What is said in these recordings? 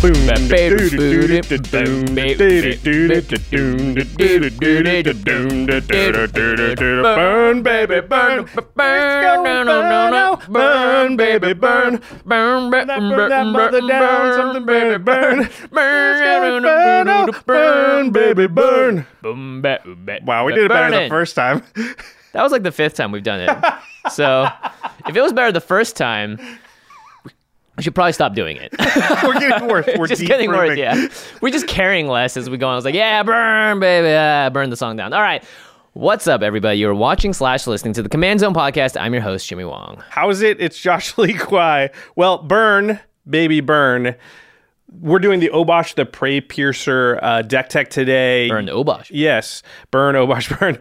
Burn, baby, burn. Burn, baby, burn. Burn that mother down. Something, baby, burn. Burn, baby, burn. Wow, we did it better the first time. That was like the fifth time we've done it. So if it was better the first time, we should probably stop doing it. We're getting worse. We're just getting worse, yeah. We're just caring less as we go on. I was like, yeah, burn, baby, burn the song down. All right. What's up, everybody? You're watching / listening to the Command Zone podcast. I'm your host, Jimmy Wong. How's it? It's Josh Lee Kwai. Well, burn, baby, burn. We're doing the Obosh the Prey Piercer deck tech today. Burn Obosh. Yes. Burn Obosh, burn.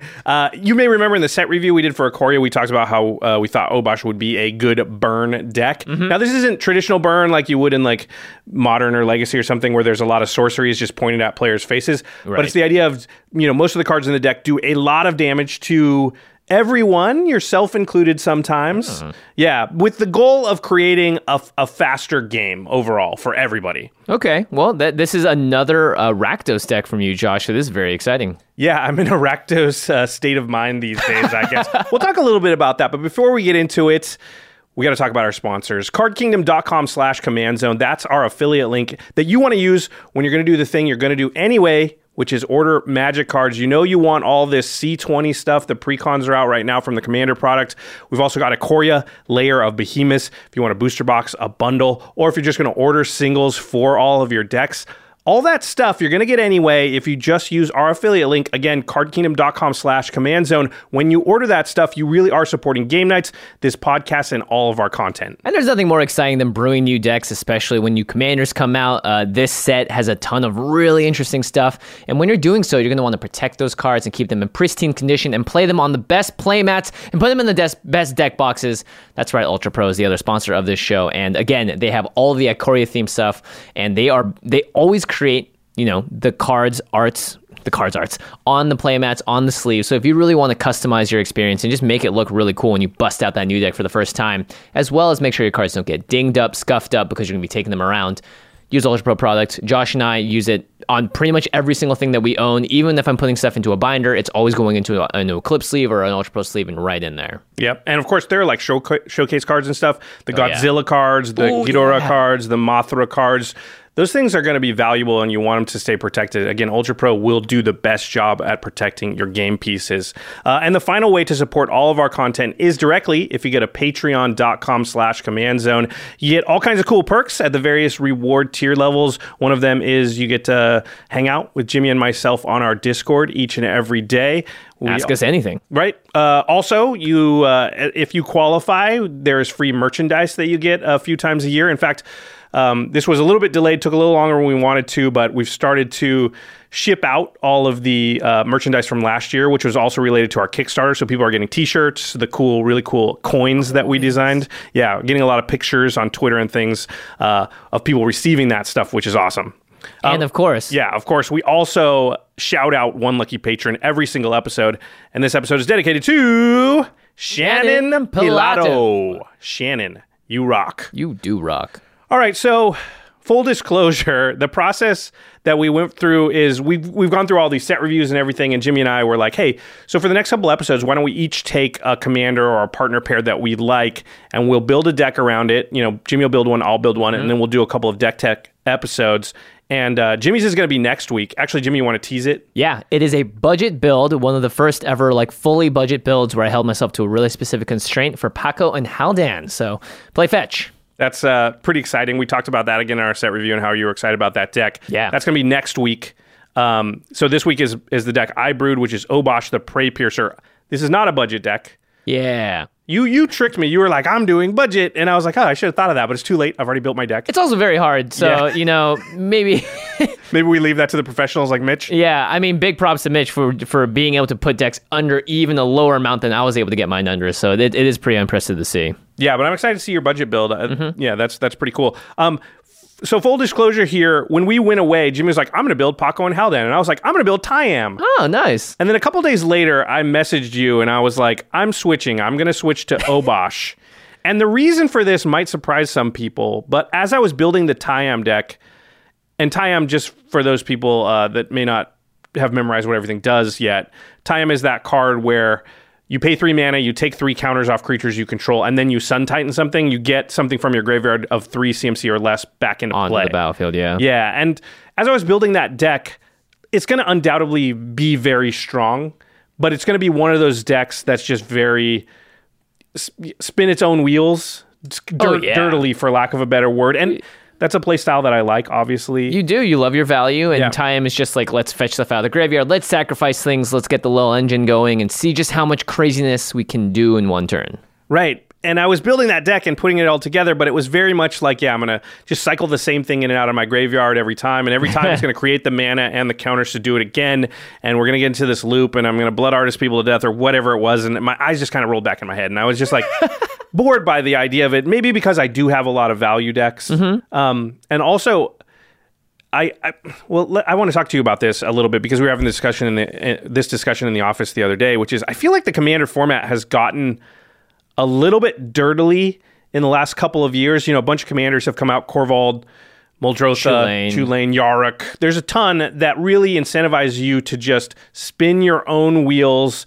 You may remember in the set review we did for Ikoria, we talked about how we thought Obosh would be a good burn deck. Mm-hmm. Now, this isn't traditional burn like you would in like Modern or Legacy or something where there's a lot of sorceries just pointed at players' faces. Right. But it's the idea of, you know, most of the cards in the deck do a lot of damage to everyone, yourself included sometimes. Uh-huh. Yeah, with the goal of creating a faster game overall for everybody. Okay, well, this is another Rakdos deck from you, Josh, so this is very exciting. Yeah, I'm in a Rakdos state of mind these days, I guess. We'll talk a little bit about that, but before we get into it, we got to talk about our sponsors. CardKingdom.com/Command Zone. That's our affiliate link that you want to use when you're going to do the thing you're going to do anyway, which is order Magic cards. You know you want all this C20 stuff. The precons are out right now from the Commander product. We've also got a Ikoria Layer of Behemoths. If you want a booster box, a bundle, or if you're just going to order singles for all of your decks, all that stuff you're going to get anyway if you just use our affiliate link. Again, cardkingdom.com/Command Zone. When you order that stuff, you really are supporting game nights, this podcast, and all of our content. And there's nothing more exciting than brewing new decks, especially when new Commanders come out. This set has a ton of really interesting stuff. And when you're doing so, you're going to want to protect those cards and keep them in pristine condition and play them on the best playmats and put them in the best deck boxes. That's right, Ultra Pro is the other sponsor of this show. And again, they have all the Ikoria-themed stuff, and they always create, you know, the cards arts on the playmats, on the sleeves. So if you really want to customize your experience and just make it look really cool when you bust out that new deck for the first time, as well as make sure your cards don't get dinged up, scuffed up, because you're gonna be taking them around, use Ultra Pro product. Josh and I use it on pretty much every single thing that we own. Even if I'm putting stuff into a binder, it's always going into an Eclipse sleeve or an Ultra Pro sleeve and right in there. Yep. And of course, there are like showcase cards and stuff. The Godzilla cards, the Ghidorah cards, the Mothra cards. Those things are going to be valuable, and you want them to stay protected. Again, Ultra Pro will do the best job at protecting your game pieces. And the final way to support all of our content is directly if you go to patreon.com/Command Zone. You get all kinds of cool perks at the various reward tier levels. One of them is you get to hang out with Jimmy and myself on our Discord each and every day. Ask us anything. Right. Also, you if you qualify, there's free merchandise that you get a few times a year. In fact, this was a little bit delayed, took a little longer than we wanted to, but we've started to ship out all of the merchandise from last year, which was also related to our Kickstarter. So people are getting t-shirts, the really cool coins that we designed. Yeah, getting a lot of pictures on Twitter and things of people receiving that stuff, which is awesome. And of course. Yeah, of course. We also shout out one lucky patron every single episode. And this episode is dedicated to Shannon Pilato. Shannon, you rock. You do rock. All right, so full disclosure, the process that we went through is we've gone through all these set reviews and everything, and Jimmy and I were like, hey, so for the next couple episodes, why don't we each take a commander or a partner pair that we like, and we'll build a deck around it. You know, Jimmy will build one, I'll build one, and then we'll do a couple of deck tech episodes. And Jimmy's is going to be next week. Actually, Jimmy, you want to tease it? Yeah, it is a budget build, one of the first ever like fully budget builds where I held myself to a really specific constraint for Pako and Haldan. So play fetch. That's pretty exciting. We talked about that again in our set review and how you were excited about that deck. Yeah. That's going to be next week. So this week is the deck I brewed, which is Obosh the Prey Piercer. This is not a budget deck. Yeah. You tricked me. You were like, I'm doing budget. And I was like, oh, I should have thought of that, but it's too late. I've already built my deck. It's also very hard. So, yeah. You know, maybe... Maybe we leave that to the professionals like Mitch. Yeah, I mean, big props to Mitch for being able to put decks under even a lower amount than I was able to get mine under. So it is pretty impressive to see. Yeah, but I'm excited to see your budget build. Yeah, that's pretty cool. So full disclosure here, when we went away, Jimmy was like, I'm going to build Pako and Haldan. And I was like, I'm going to build Tyam. Oh, nice. And then a couple days later, I messaged you and I was like, I'm switching. I'm going to switch to Obosh. And the reason for this might surprise some people, but as I was building the Tyam deck... And Tyam, just for those people that may not have memorized what everything does yet, Tyam is that card where you pay 3 mana, you take 3 counters off creatures you control, and then you Sun Titan something, you get something from your graveyard of 3 CMC or less back into play. On the battlefield, yeah. Yeah, and as I was building that deck, it's going to undoubtedly be very strong, but it's going to be one of those decks that's just very... spin its own wheels, dirtily, for lack of a better word, and... That's a play style that I like, obviously. You do. You love your value. And Tyam is just like, let's fetch stuff out of the graveyard. Let's sacrifice things. Let's get the little engine going and see just how much craziness we can do in one turn. Right. And I was building that deck and putting it all together, but it was very much like, I'm going to just cycle the same thing in and out of my graveyard every time. And every time it's going to create the mana and the counters to do it again. And we're going to get into this loop and I'm going to Blood Artist people to death or whatever it was. And my eyes just kind of rolled back in my head. And I was just like... bored by the idea of it, maybe because I do have a lot of value decks. And also, I want to talk to you about this a little bit because we were having this discussion in the office the other day, which is I feel like the Commander format has gotten a little bit dirtily in the last couple of years. You know, a bunch of Commanders have come out, Korvald, Muldrotha, Chulane, Yarok. There's a ton that really incentivize you to just spin your own wheels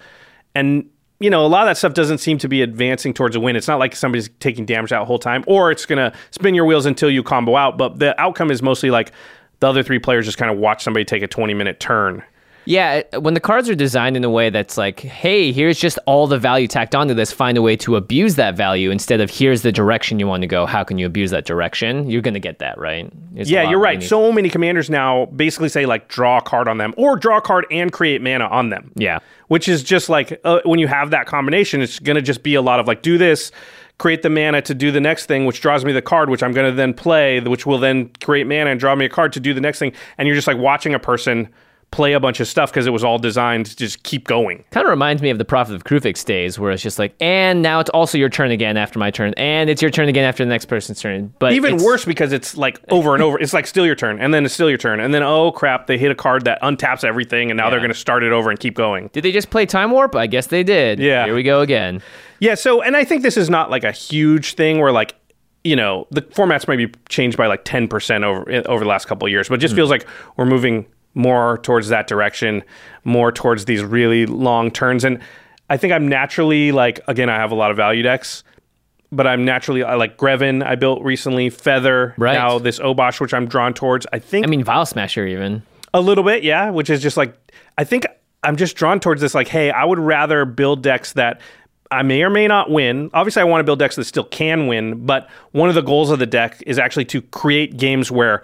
and... You know, a lot of that stuff doesn't seem to be advancing towards a win. It's not like somebody's taking damage out the whole time, or it's going to spin your wheels until you combo out. But the outcome is mostly like the other 3 players just kind of watch somebody take a 20-minute turn. Yeah, when the cards are designed in a way that's like, hey, here's just all the value tacked onto this. Find a way to abuse that value instead of here's the direction you want to go. How can you abuse that direction? You're going to get that, right? Yeah, you're right. So many commanders now basically say, like, draw a card on them or draw a card and create mana on them. Yeah. Which is just like when you have that combination, it's going to just be a lot of like, do this, create the mana to do the next thing, which draws me the card, which I'm going to then play, which will then create mana and draw me a card to do the next thing. And you're just like watching a person... play a bunch of stuff because it was all designed to just keep going. Kind of reminds me of the Prophet of Krufix days where it's just like, and now it's also your turn again after my turn, and it's your turn again after the next person's turn. But even worse because it's like over and over. It's like still your turn, and then it's still your turn, and then oh crap, they hit a card that untaps everything, and now they're going to start it over and keep going. Did they just play Time Warp? I guess they did. Yeah. Here we go again. Yeah, so, and I think this is not like a huge thing where like, you know, the formats may be changed by like 10% over the last couple of years, but it just feels like we're moving... more towards that direction, more towards these really long turns. And I think I'm naturally, like, again, I have a lot of value decks, but I'm naturally, I like Greven, I built recently, Feather, now this Obosh, which I'm drawn towards, I think. I mean, Vile Smasher even. A little bit, yeah, which is just like, I think I'm just drawn towards this, like, hey, I would rather build decks that I may or may not win. Obviously, I want to build decks that still can win, but one of the goals of the deck is actually to create games where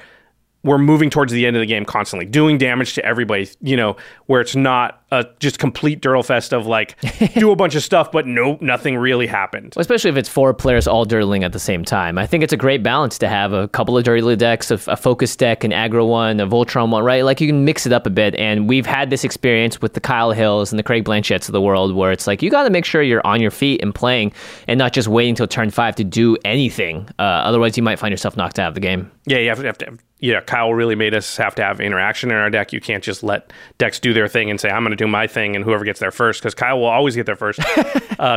we're moving towards the end of the game constantly, doing damage to everybody, you know, where it's not a just complete Dirtlefest of like do a bunch of stuff, but nope, nothing really happened. Well, especially if it's four players all dirtling at the same time. I think it's a great balance to have a couple of dirtly decks, a focus deck, an aggro one, a Voltron one, right? Like you can mix it up a bit. And we've had this experience with the Kyle Hills and the Craig Blanchette's of the world where it's like you got to make sure you're on your feet and playing and not just waiting till turn five to do anything. Otherwise, you might find yourself knocked out of the game. Yeah, you have to. Yeah, Kyle really made us have to have interaction in our deck. You can't just let decks do their thing and say, I'm going to do my thing, and whoever gets there first, because Kyle will always get there first.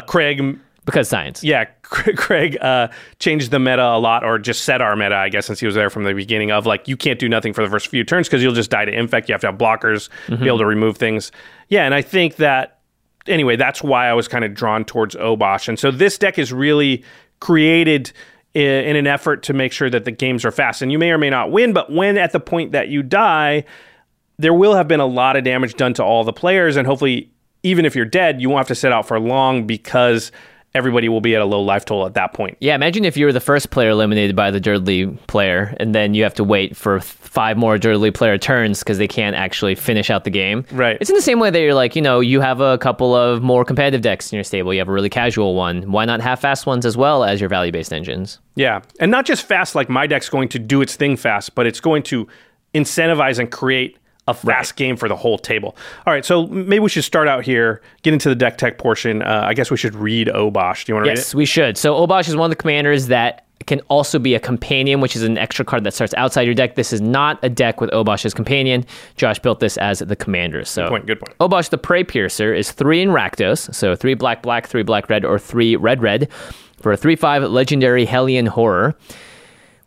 Craig... Because science. Yeah, Craig changed the meta a lot, or just set our meta, I guess, since he was there from the beginning of, like, you can't do nothing for the first few turns because you'll just die to infect. You have to have blockers, be able to remove things. Yeah, and I think that, anyway, that's why I was kind of drawn towards Obosh. And so this deck is really created... in an effort to make sure that the games are fast. And you may or may not win, but when at the point that you die, there will have been a lot of damage done to all the players. And hopefully, even if you're dead, you won't have to sit out for long because everybody will be at a low life total at that point. Yeah, imagine if you were the first player eliminated by the Dirtly player, and then you have to wait for five more Dirtly player turns because they can't actually finish out the game. Right. It's in the same way that you're like, you know, you have a couple of more competitive decks in your stable. You have a really casual one. Why not have fast ones as well as your value-based engines? Yeah, and not just fast, like my deck's going to do its thing fast, but it's going to incentivize and create a fast game for the whole table. All right, so maybe we should start out here, get into the deck tech portion. I guess we should read Obosh. Do you want to read it? Yes, we should. So Obosh is one of the commanders that can also be a companion, which is an extra card that starts outside your deck. This is not a deck with Obosh as companion. Josh built this as the commander. So Good point. Obosh the Prey Piercer is 3 in Rakdos, so 3 black, black, 3 black, red, or 3 red, red, for a 3/5 legendary Hellion Horror.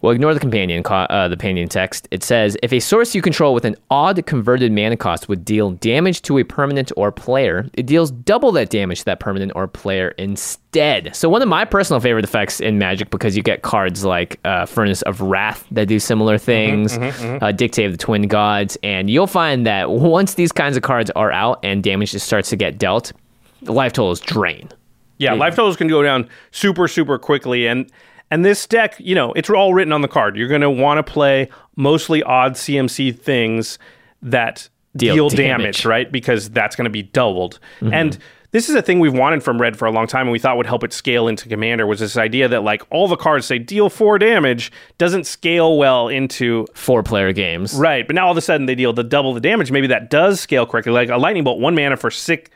Well, ignore the companion text. It says, if a source you control with an odd converted mana cost would deal damage to a permanent or player, it deals double that damage to that permanent or player instead. So one of my personal favorite effects in Magic, because you get cards like Furnace of Wrath that do similar things, Dictate of the Twin Gods, and you'll find that once these kinds of cards are out and damage just starts to get dealt, the life totals drain. Yeah, life totals can go down super, super quickly, and this deck, you know, it's all written on the card. You're going to want to play mostly odd CMC things that deal damage, right? Because that's going to be doubled. And this is a thing we've wanted from Red for a long time, and we thought would help it scale into Commander, was this idea that, like, all the cards say deal 4 damage doesn't scale well into... 4-player games. Right, but now all of a sudden they deal the double the damage. Maybe that does scale correctly. Like a Lightning Bolt, 1 mana for 6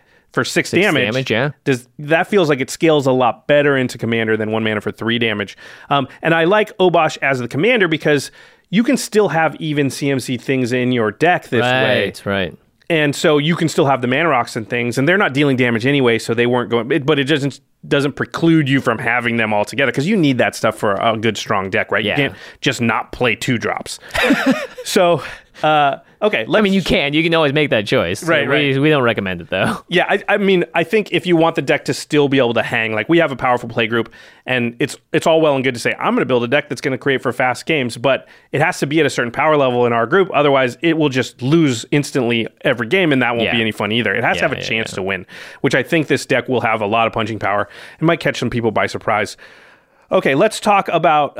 damage, yeah. That feels like it scales a lot better into Commander than 1 mana for 3 damage. And I like Obosh as the commander because you can still have even CMC things in your deck this way. Right. And so you can still have the Mana Rocks and things, and they're not dealing damage anyway, so they weren't going... But it doesn't preclude you from having them all together, because you need that stuff for a good, strong deck, right? Yeah. You can't just not play 2-drops. So... okay. I mean, you can always make that choice. Right. We don't recommend it though. Yeah. I mean, I think if you want the deck to still be able to hang, like we have a powerful play group and it's all well and good to say, I'm going to build a deck that's going to create for fast games, but it has to be at a certain power level in our group. Otherwise it will just lose instantly every game. And that won't be any fun either. It has to have a chance to win, which I think this deck will have a lot of punching power. It might catch some people by surprise. Okay. Let's talk about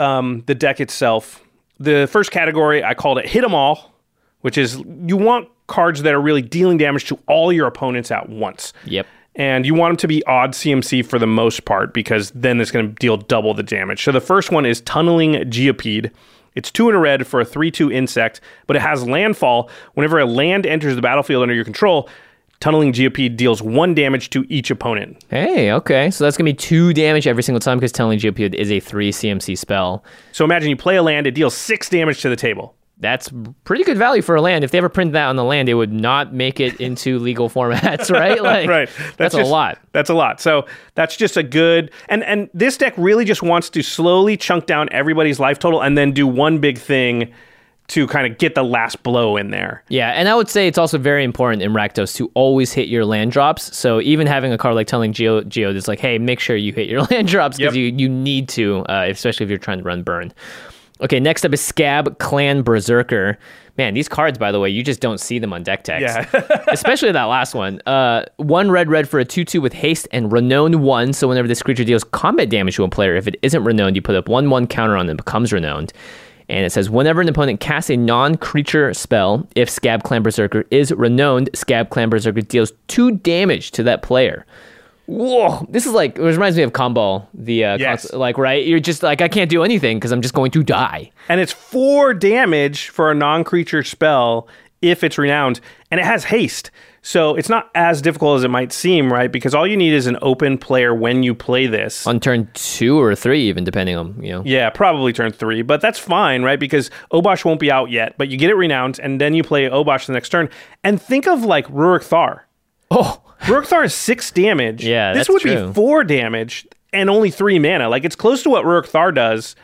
the deck itself. The first category, I called it Hit 'em All, which is you want cards that are really dealing damage to all your opponents at once. Yep. And you want them to be odd CMC for the most part, because then it's going to deal double the damage. So the first one is Tunneling Geopede. It's 2 in a red for a 3/2 insect, but it has landfall. Whenever a land enters the battlefield under your control, Tunneling Geopede deals 1 damage to each opponent. Hey, okay. So that's going to be 2 damage every single time because Tunneling Geopede is a 3 CMC spell. So imagine you play a land, it deals 6 damage to the table. That's pretty good value for a land. If they ever printed that on the land, it would not make it into legal formats, right? Like, right. That's a lot. That's a lot. So that's just a good... And this deck really just wants to slowly chunk down everybody's life total and then do one big thing to kind of get the last blow in there. Yeah, and I would say it's also very important in Rakdos to always hit your land drops. So even having a card like Tunneling Geopede is like, hey, make sure you hit your land drops because you need to, especially if you're trying to run burn. Okay, next up is Scab Clan Berserker. Man, these cards, by the way, you just don't see them on deck text. Yeah. Especially that last one. 1 red, red for a 2/2 with haste and renowned 1. So whenever this creature deals combat damage to a player, if it isn't renowned, you put up 1/1 counter on it and becomes renowned. And it says, whenever an opponent casts a non-creature spell, if Scab Clan Berserker is renowned, Scab Clan Berserker deals 2 damage to that player. Whoa! This is like, it reminds me of Comball. The yes. Like, right? You're just like, I can't do anything because I'm just going to die. And it's 4 damage for a non-creature spell if it's renowned. And it has haste. So it's not as difficult as it might seem, right? Because all you need is an open player when you play this. On turn 2 or 3, even, depending on, you know. Yeah, probably turn 3. But that's fine, right? Because Obosh won't be out yet. But you get it renowned, and then you play Obosh the next turn. And think of, like, Rurik Thar. Oh. Rurik Thar is 6 damage. Yeah, that's true. This would be 4 damage and only 3 mana. Like, it's close to what Rurik Thar does,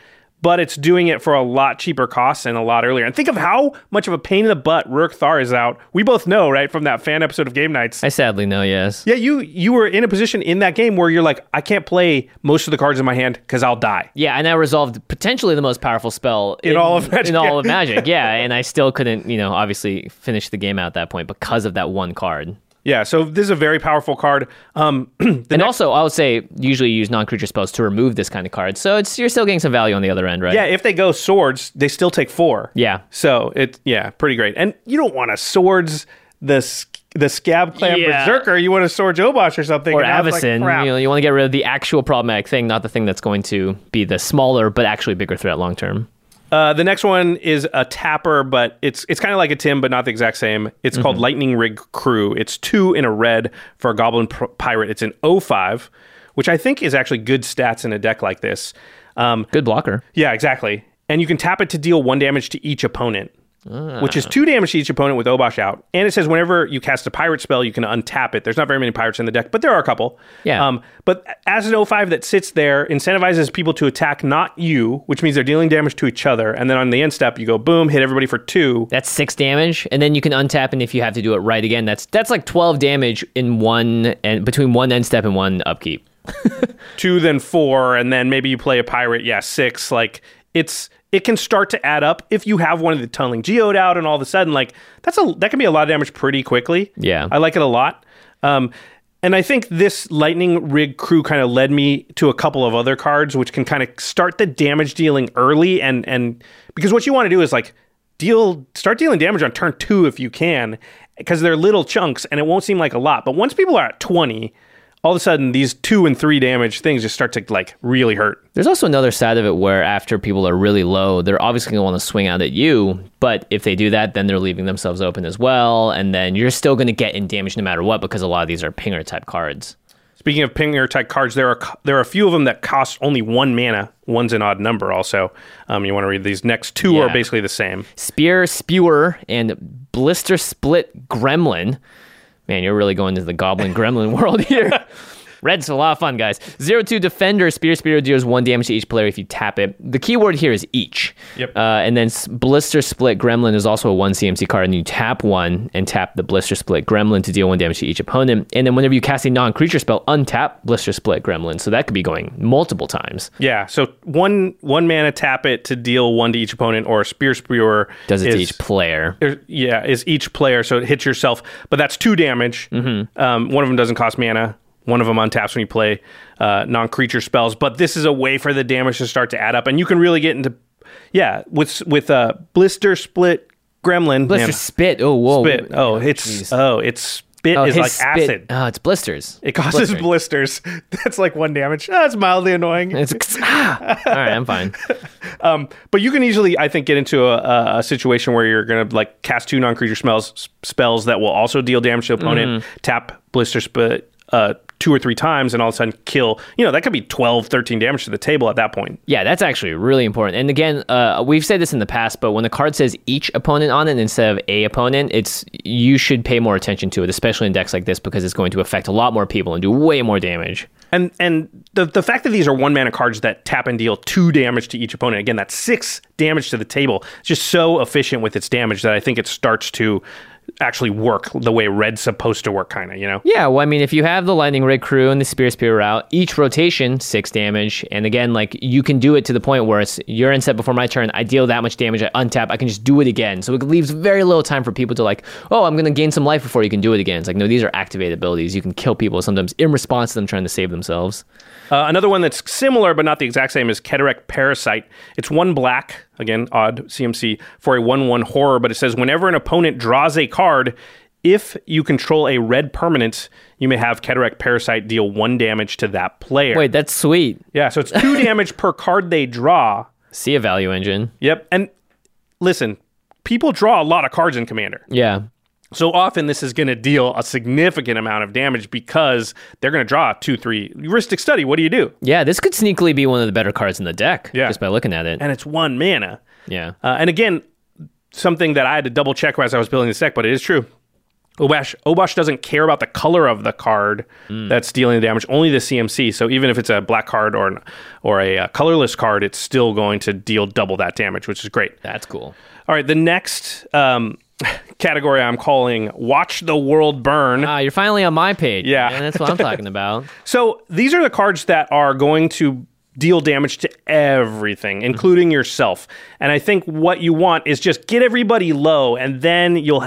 but it's doing it for a lot cheaper costs and a lot earlier. And think of how much of a pain in the butt Rurik Thar is out. We both know, right, from that fan episode of Game Nights. I sadly know, yes. Yeah, you were in a position in that game where you're like, I can't play most of the cards in my hand because I'll die. Yeah, and I resolved potentially the most powerful spell in all of Magic. Yeah, and I still couldn't, you know, obviously finish the game out at that point because of that one card. Yeah, so this is a very powerful card. Also, I would say, usually you use non-creature spells to remove this kind of card. So you're still getting some value on the other end, right? Yeah, if they go swords, they still take 4. Yeah. So, pretty great. And you don't want to swords the Scab Clan Berserker. You want to sword Obosh or something. Or Avacyn. Like, you want to get rid of the actual problematic thing, not the thing that's going to be the smaller but actually bigger threat long term. The next one is a tapper, but it's kind of like a Tim, but not the exact same. It's called Lightning Rig Crew. It's 2 in a red for a Goblin Pirate. It's an 0/5, which I think is actually good stats in a deck like this. Good blocker. Yeah, exactly. And you can tap it to deal 1 damage to each opponent, which is 2 damage to each opponent with Obosh out. And it says whenever you cast a pirate spell, you can untap it. There's not very many pirates in the deck, but there are a couple. Yeah. But as an 0/5 that sits there, incentivizes people to attack not you, which means they're dealing damage to each other. And then on the end step, you go boom, hit everybody for 2. That's 6 damage. And then you can untap, and if you have to do it right again, that's like 12 damage in one, and between one end step and one upkeep. 2, then 4, and then maybe you play a pirate. Yeah, 6. Like it can start to add up if you have one of the Tunneling Geode out, and all of a sudden, like, that can be a lot of damage pretty quickly. Yeah. I like it a lot. And I think this Lightning Rig Crew kind of led me to a couple of other cards, which can kind of start the damage dealing early, and because what you want to do is, like, start dealing damage on turn 2 if you can, because they're little chunks, and it won't seem like a lot. But once people are at 20... all of a sudden, these 2 and 3 damage things just start to, like, really hurt. There's also another side of it where after people are really low, they're obviously going to want to swing out at you. But if they do that, then they're leaving themselves open as well. And then you're still going to get in damage no matter what, because a lot of these are pinger-type cards. Speaking of pinger-type cards, there are a few of them that cost only 1 mana. One's an odd number also. You want to read these next 2 are basically the same. Spear Spewer and Blister Split Gremlin. Man, you're really going into the Goblin Gremlin world here. Red's a lot of fun, guys. 0/2 Defender, Spear deals 1 damage to each player if you tap it. The key word here is each. Yep. And then Blister Split Gremlin is also a 1 CMC card, and you tap 1 and tap the Blister Split Gremlin to deal 1 damage to each opponent. And then whenever you cast a non-creature spell, untap Blister Split Gremlin. So that could be going multiple times. Yeah, so one mana tap it to deal 1 to each opponent, or Spear Spewer does it to each player. Is each player, so it hits yourself. But that's 2 damage. Mm-hmm. One of them doesn't cost mana. One of them untaps when you play non-creature spells, but this is a way for the damage to start to add up, and you can really get into, with Blister Split Gremlin. Spit. Oh, it's spit is like spit. Acid. Oh, it's blisters. It causes blisters. That's like 1 damage. That's mildly annoying. All right, I'm fine. But you can easily, I think, get into a situation where you're going to, like, cast 2 non-creature spells that will also deal damage to the opponent, tap Blister Split 2 or 3 times, and all of a sudden kill, that could be 12, 13 damage to the table at that point. Yeah, that's actually really important. And again, we've said this in the past, but when the card says each opponent on it instead of a opponent, you should pay more attention to it, especially in decks like this, because it's going to affect a lot more people and do way more damage. And the fact that these are 1 mana cards that tap and deal 2 damage to each opponent, again, that's 6 damage to the table. It's just so efficient with its damage that I think it starts to actually work the way red's supposed to work, kind of, Yeah, well, I mean, if you have the Lightning Rig Crew and the Spear out, each rotation, 6 damage, and again, like, you can do it to the point where it's your end set before my turn, I deal that much damage, I untap, I can just do it again. So it leaves very little time for people to, like, oh, I'm going to gain some life before you can do it again. It's like, no, these are activated abilities. You can kill people sometimes in response to them trying to save themselves. Another one that's similar but not the exact same is Kederekt Parasite. It's 1 black, again, odd CMC, for a 1-1 horror, but it says whenever an opponent draws a card, if you control a red permanent, you may have Kederekt Parasite deal 1 damage to that player. Wait, that's sweet. Yeah, so it's 2 damage per card they draw. See a value engine. Yep, and listen, people draw a lot of cards in Commander. Yeah. So often this is going to deal a significant amount of damage because they're going to draw 2-3. Heuristic Study, what do you do? Yeah, this could sneakily be one of the better cards in the deck just by looking at it. And it's 1 mana. Yeah. And again, something that I had to double check as I was building this deck, but it is true. Obosh doesn't care about the color of the card that's dealing the damage, only the CMC. So even if it's a black card or a colorless card, it's still going to deal double that damage, which is great. That's cool. All right, the next... category I'm calling Watch the World Burn. You're finally on my page. Yeah. Man, that's what I'm talking about. So these are the cards that are going to deal damage to everything, including yourself. And I think what you want is just get everybody low, and then you'll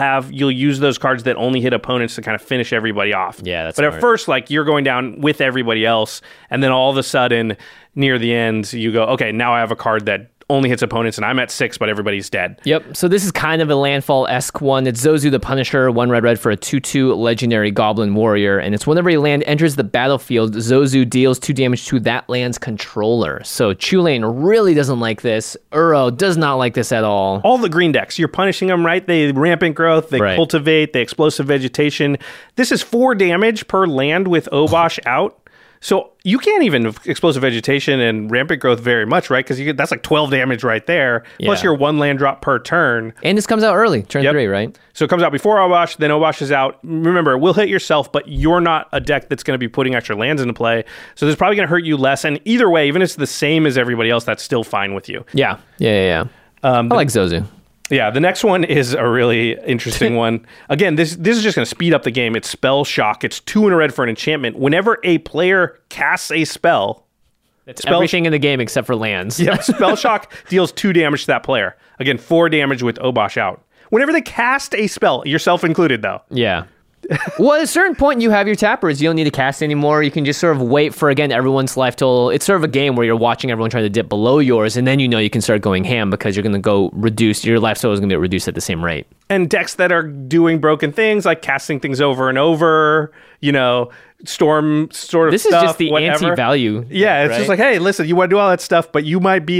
use those cards that only hit opponents to kind of finish everybody off. Yeah, that's But at first, like, you're going down with everybody else, and then all of a sudden, near the end, you go, okay, now I have a card that only hits opponents, and I'm at 6, but everybody's dead. Yep, so this is kind of a landfall-esque one. It's Zozu the Punisher, 1 red for a 2/2 legendary goblin warrior, and it's whenever a land enters the battlefield, Zozu deals 2 damage to that land's controller. So Chulane really doesn't like this. Uro does not like this at all. All the green decks, you're punishing them, right? They rampant growth, they cultivate, they explosive vegetation. This is 4 damage per land with Obosh out. So you can't even explosive vegetation and rampant growth very much, right? Because that's like 12 damage right there, plus your 1 land drop per turn. And this comes out early, turn 3, right? So it comes out before Obosh, then Obosh is out. Remember, it will hit yourself, but you're not a deck that's going to be putting extra lands into play. So this is probably going to hurt you less. And either way, even if it's the same as everybody else, that's still fine with you. Yeah. I like Zozu. Yeah, the next one is a really interesting one. Again, this is just going to speed up the game. It's Spell Shock. It's 2 and a red for an enchantment. Whenever a player casts a spell... That's everything in the game except for lands. Yeah, Spell Shock deals 2 damage to that player. Again, 4 damage with Obosh out. Whenever they cast a spell, yourself included, though. Yeah. Well, at a certain point, you have your tappers. You don't need to cast anymore. You can just sort of wait for, again, everyone's life total. It's sort of a game where you're watching everyone trying to dip below yours, and then you know you can start going ham because you're going to go reduce. Your life total is going to be reduced at the same rate. And decks that are doing broken things, like casting things over and over, you know, storm sort of this stuff. This is just the anti-value. Yeah, it's just like, hey, listen, you want to do all that stuff, but you might be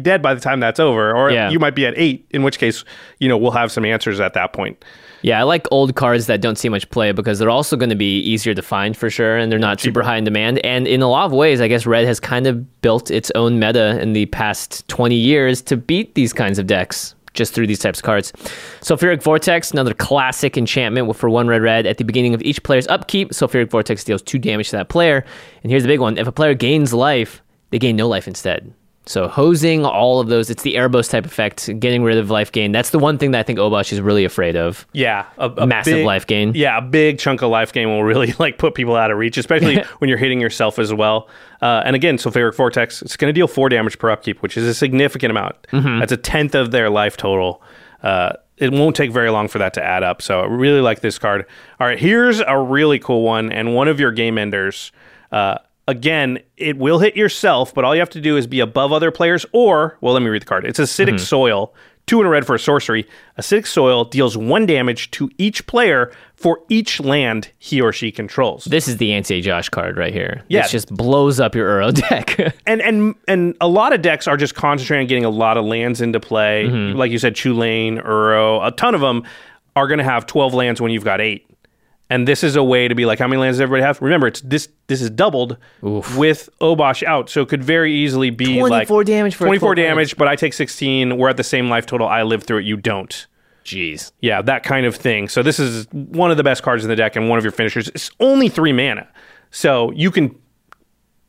dead by the time that's over, or you might be at 8, in which case, you know, we'll have some answers at that point. Yeah, I like old cards that don't see much play because they're also going to be easier to find for sure, and they're not super high in demand. And in a lot of ways, I guess Red has kind of built its own meta in the past 20 years to beat these kinds of decks just through these types of cards. Sulfuric Vortex, another classic enchantment for 1 red. At the beginning of each player's upkeep, Sulfuric Vortex deals 2 damage to that player. And here's the big one. If a player gains life, they gain no life instead. So hosing all of those, it's the Erebos type effect, getting rid of life gain. That's the one thing that I think Obosh is really afraid of. Yeah. A massive big life gain. Yeah, a big chunk of life gain will really like put people out of reach, especially when you're hitting yourself as well. And again, Sulfuric Vortex, it's going to deal 4 damage per upkeep, which is a significant amount. Mm-hmm. That's a 1/10 of their life total. It won't take very long for that to add up. So I really like this card. All right, here's a really cool one, and one of your game enders. Again, it will hit yourself, but all you have to do is be above other players or... Well, let me read the card. It's Acidic Soil, 2 and a red for a sorcery. Acidic Soil deals 1 damage to each player for each land he or she controls. This is the anti-Josh card right here. Yeah. This just blows up your Uro deck. and a lot of decks are just concentrating on getting a lot of lands into play. Mm-hmm. Like you said, Chulane, Uro, a ton of them are going to have 12 lands when you've got 8. And this is a way to be like, how many lands does everybody have? Remember, it's this is doubled with Obosh out, so it could very easily be 24 damage, but I take 16. We're at the same life total. I live through it. You don't. Jeez. Yeah, that kind of thing. So this is one of the best cards in the deck and one of your finishers. It's only 3 mana, so you can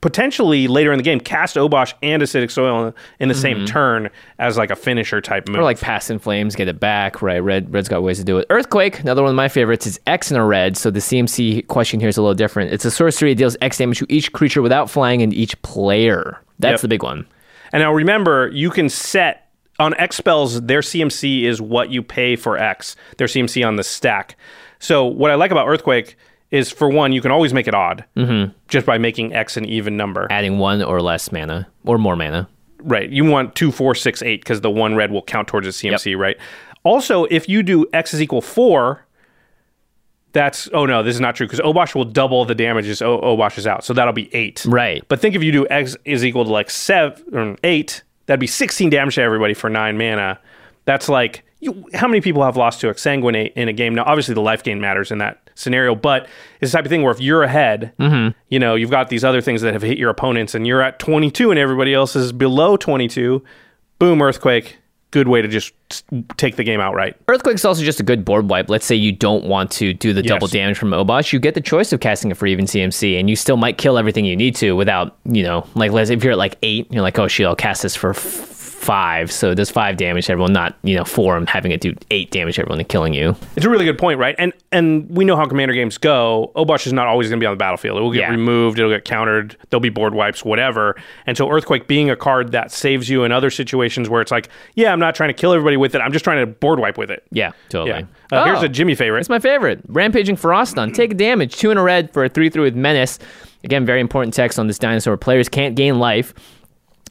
potentially later in the game cast Obosh and Acidic Soil in the same turn as like a finisher type move. Or like Pass in Flames, get it back, right? Red's got ways to do it. Earthquake, another one of my favorites, is X and a red. So the CMC question here is a little different. It's a sorcery. It deals X damage to each creature without flying and each player. That's the big one. And now remember, you can set on X spells, their CMC is what you pay for X, their CMC on the stack. So what I like about Earthquake is, for one, you can always make it odd just by making X an even number. Adding 1 or less mana, or more mana. Right. You want 2, 4, 6, 8 because the one red will count towards the CMC, yep. Right? Also, if you do X is equal 4, that's... Oh, no, this is not true because Obosh will double the damage as Obosh is out. So that'll be 8. Right. But think if you do X is equal to like 7 or 8, that'd be 16 damage to everybody for 9 mana. That's like... how many people have lost to Exsanguinate in a game? Now, obviously, the life gain matters in that scenario, but it's the type of thing where if you're ahead, mm-hmm. you know, you've got these other things that have hit your opponents, and you're at 22 and everybody else is below 22, boom, Earthquake, good way to just take the game outright. Earthquake's also just a good board wipe. Let's say you don't want to do the yes. double damage from Obosh. You get the choice of casting a free even CMC, and you still might kill everything you need to without, you know, like, let's say if you're at like 8, you're like, oh, shit, I'll cast this for 5, so it does 5 damage to everyone, not, you know, 4, and having it do 8 damage to everyone and killing you. It's a really good point, right? And we know how Commander games go. Obosh is not always going to be on the battlefield. It will get yeah. removed, it'll get countered, there'll be board wipes, whatever. And so Earthquake being a card that saves you in other situations where it's like, yeah, I'm not trying to kill everybody with it, I'm just trying to board wipe with it. Yeah, totally. Yeah. Here's a Jimmy favorite. It's my favorite. Rampaging Ferocidon. Take damage. 2 and a red for a 3/3 with Menace. Again, very important text on this dinosaur. Players can't gain life.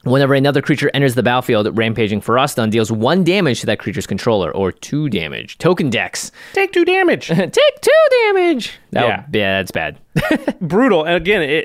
Whenever another creature enters the battlefield, Rampaging Ferocidon deals 1 damage to that creature's controller, or 2 damage. Token decks. Take 2 damage. Take 2 damage. Yeah, that's bad. Brutal. And again,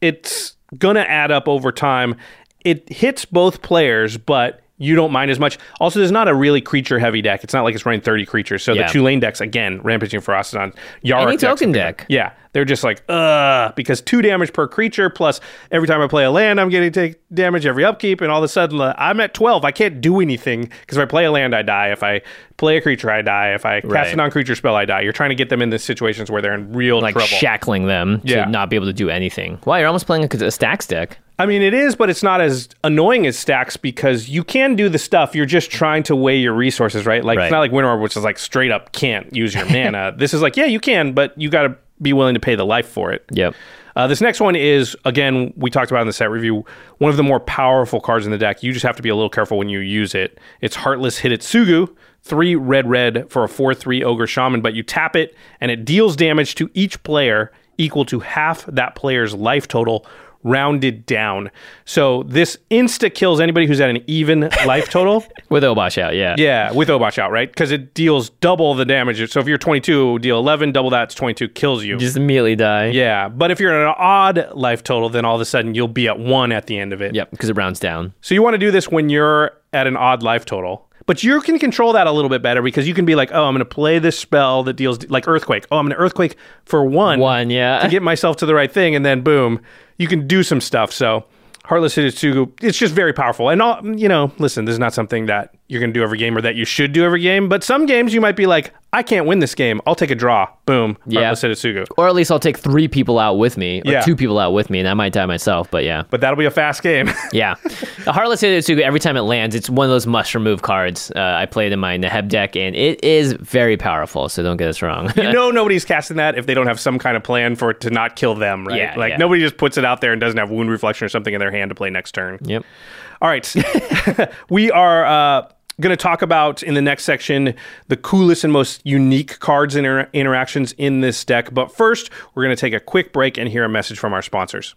it's going to add up over time. It hits both players, but you don't mind as much. Also, there's not a really creature-heavy deck. It's not like it's running 30 creatures. So yeah. The Chulane decks, again, Rampaging Ferocidon, Yarok decks. Token deck. Yeah. They're just like, because 2 damage per creature, plus every time I play a land, I'm getting to take damage every upkeep, and all of a sudden, I'm at 12. I can't do anything, because if I play a land, I die. If I play a creature, I die. If I cast a non-creature spell, I die. You're trying to get them into situations where they're in real trouble. Like shackling them to not be able to do anything. Wow, you're almost playing a Stacks deck. I mean, it is, but it's not as annoying as Stacks, because you can do the stuff. You're just trying to weigh your resources, right? Like, it's not like Winter Orb, which is like straight up can't use your mana. This is like, yeah, you can, but you got to be willing to pay the life for it. Yep. This next one is, again, we talked about in the set review, one of the more powerful cards in the deck. You just have to be a little careful when you use it. It's Heartless Hidetsugu, 3 red for a 4/3 Ogre Shaman, but you tap it and it deals damage to each player equal to half that player's life total rounded down. So this insta-kills anybody who's at an even life total. With Obosh out, yeah. Yeah, with Obosh out, right? Because it deals double the damage. So if you're 22, deal 11, double that, it's 22, kills you. Just immediately die. Yeah, but if you're at an odd life total, then all of a sudden you'll be at 1 at the end of it. Yep, because it rounds down. So you want to do this when you're at an odd life total. But you can control that a little bit better, because you can be like, oh, I'm going to play this spell that deals, like Earthquake. Oh, I'm going to Earthquake for 1. 1, yeah. To get myself to the right thing, and then boom, you can do some stuff. So Heartless Hidetsugu, it's just very powerful. And, all, you know, listen, this is not something that you're going to do every game or that you should do every game. But some games you might be like, I can't win this game. I'll take a draw. Boom. Yeah. Heartless Hidetsugu. Or at least I'll take 3 people out with me, or 2 people out with me, and I might die myself, but yeah. But that'll be a fast game. Yeah. The Heartless Hidetsugu, every time it lands, it's one of those must-remove cards. I played in my Neheb deck, and it is very powerful, so don't get us wrong. You know nobody's casting that if they don't have some kind of plan for it to not kill them, right? Yeah, nobody just puts it out there and doesn't have Wound Reflection or something in their hand to play next turn. Yep. All right. We are... going to talk about in the next section the coolest and most unique cards and interactions in this deck. But first, we're going to take a quick break and hear a message from our sponsors.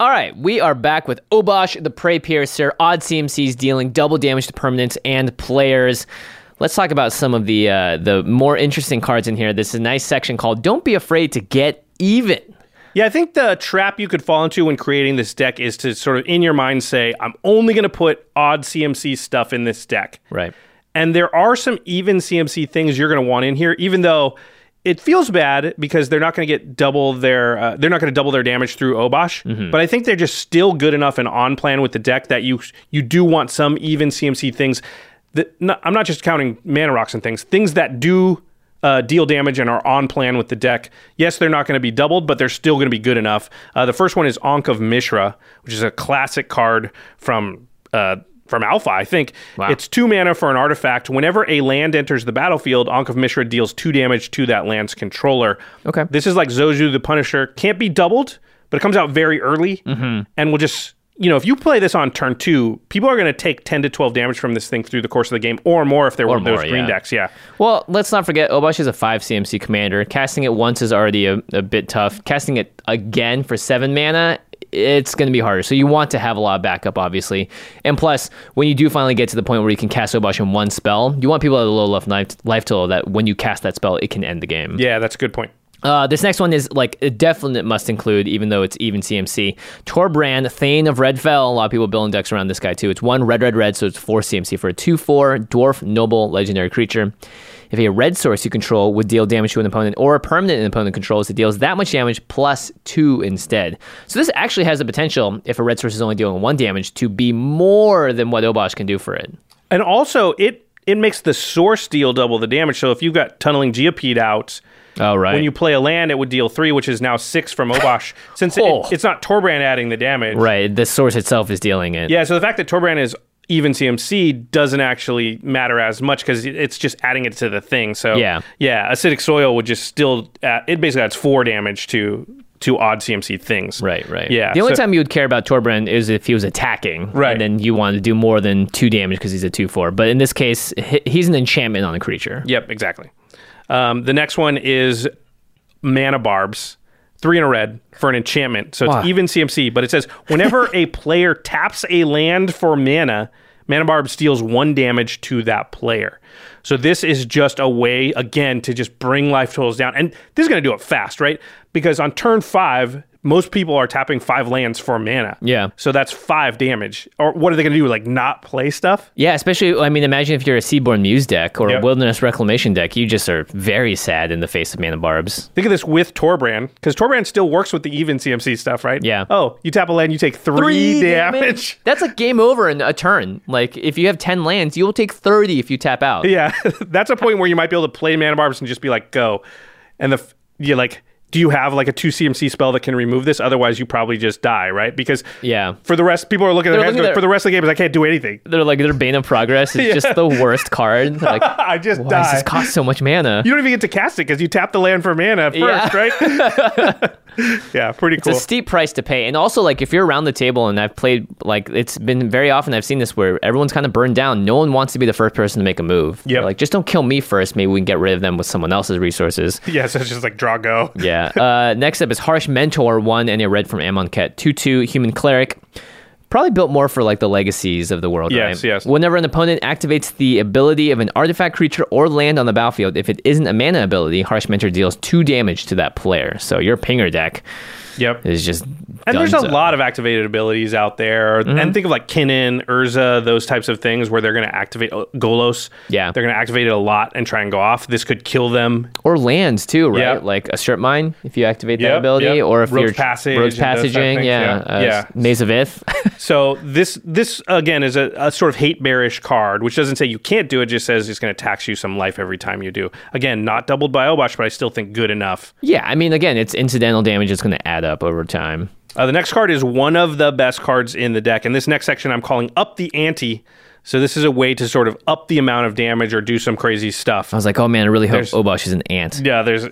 All right, we are back with Obosh the Prey Piercer, odd CMCs dealing double damage to permanents and players. Let's talk about some of the more interesting cards in here. This is a nice section called Don't Be Afraid to Get Even. Yeah, I think the trap you could fall into when creating this deck is to sort of in your mind say, I'm only going to put odd CMC stuff in this deck. Right. And there are some even CMC things you're going to want in here, even though it feels bad because they're not going to get double their they're not going to double their damage through Obosh, mm-hmm. but I think they're just still good enough and on plan with the deck that you do want some even CMC things. I'm not just counting mana rocks and things that do deal damage and are on plan with the deck. Yes, they're not going to be doubled, but they're still going to be good enough. The first one is Ankh of Mishra, which is a classic card from Alpha, I think. Wow. It's 2 mana for an artifact. Whenever a land enters the battlefield, Ankh of Mishra deals 2 damage to that land's controller. Okay. This is like Zozu the Punisher. Can't be doubled, but it comes out very early. Mm-hmm. And will just, if you play this on turn 2, people are going to take 10 to 12 damage from this thing through the course of the game, or more if they're one of those green decks. Yeah. Well, let's not forget, Obosh is a 5 CMC commander. Casting it once is already a bit tough. Casting it again for 7 mana, it's going to be harder. So you want to have a lot of backup, obviously. And plus, when you do finally get to the point where you can cast Obosh in one spell, you want people at a low life total that when you cast that spell, it can end the game. Yeah, that's a good point. This next one is like a definite must include, even though it's even CMC. Torbran, Thane of Redfell. A lot of people building decks around this guy, too. It's 1 red, so it's 4 CMC for a 2/4 dwarf, noble, legendary creature. If a red source you control would deal damage to an opponent or a permanent an opponent controls, it deals that much damage plus 2 instead. So this actually has the potential, if a red source is only dealing 1 damage, to be more than what Obosh can do for it. And also, it makes the source deal double the damage. So if you've got Tunneling Geopede out, oh, right. When you play a land, it would deal 3, which is now 6 from Obosh. Since it's not Torbran adding the damage. Right, the source itself is dealing it. Yeah, so the fact that Torbran is even CMC doesn't actually matter as much because it's just adding it to the thing. So yeah, Acidic Soil would just still it basically adds 4 damage to odd CMC things. Right. Yeah. The only time you would care about Torbran is if he was attacking. Right. And then you wanted to do more than 2 damage because he's a 2/4. But in this case, he's an enchantment on a creature. Yep, exactly. The next one is Mana Barbs, 3 and a red for an enchantment. So it's even CMC, but it says whenever a player taps a land for mana, Mana Barbs deals 1 damage to that player. So this is just a way, again, to just bring life totals down. And this is going to do it fast, right? Because on turn 5, most people are tapping 5 lands for mana. Yeah. So that's 5 damage. Or what are they going to do? Like not play stuff? Yeah, especially, imagine if you're a Seaborn Muse deck or a Wilderness Reclamation deck, you just are very sad in the face of Mana Barbs. Think of this with Torbran, because Torbran still works with the even CMC stuff, right? Yeah. Oh, you tap a land, you take 3 damage. That's like game over in a turn. Like if you have 10 lands, you will take 30 if you tap out. Yeah. That's a point where you might be able to play Mana Barbs and just be like, go. And do you have like a 2 CMC spell that can remove this? Otherwise, you probably just die, right? Because for the rest, people are looking at their hands for the rest of the game, I can't do anything. They're like, their Bane of Progress is just the worst card. They're like, I just die. Why does this cost so much mana? You don't even get to cast it because you tap the land for mana first, right? Yeah, pretty cool. It's a steep price to pay. And also, like, if you're around the table, and I've played, like, it's been very often I've seen this where everyone's kind of burned down. No one wants to be the first person to make a move. Yeah. Like, just don't kill me first. Maybe we can get rid of them with someone else's resources. Yeah, so it's just like draw, go. Yeah. Next up is Harsh Mentor 1 and a red from Amonkhet. 2/2 Human Cleric. Probably built more for, like, the legacies of the world, right? Yes. Whenever an opponent activates the ability of an artifact, creature, or land on the battlefield, if it isn't a mana ability, Harsh Mentor deals 2 damage to that player. So your pinger deck is just And there's a lot of activated abilities out there. Mm-hmm. And think of, like, Kinnan, Urza, those types of things where they're going to activate Golos. Yeah. They're going to activate it a lot and try and go off. This could kill them. Or lands, too, right? Yep. Like a strip mine, if you activate that ability. Yep. Or if Road's Passaging. Maze of Ith. So this again is a sort of hate bearish card, which doesn't say you can't do it, just says it's going to tax you some life every time you do. Again, not doubled by Obosh, but I still think good enough. Yeah, I mean, again, it's incidental damage. It's going to add up over time. The next card is one of the best cards in the deck. And this next section I'm calling Up the Ante. So this is a way to sort of up the amount of damage or do some crazy stuff. I was like, oh man, I really hope Obosh is an ant. Yeah, there's...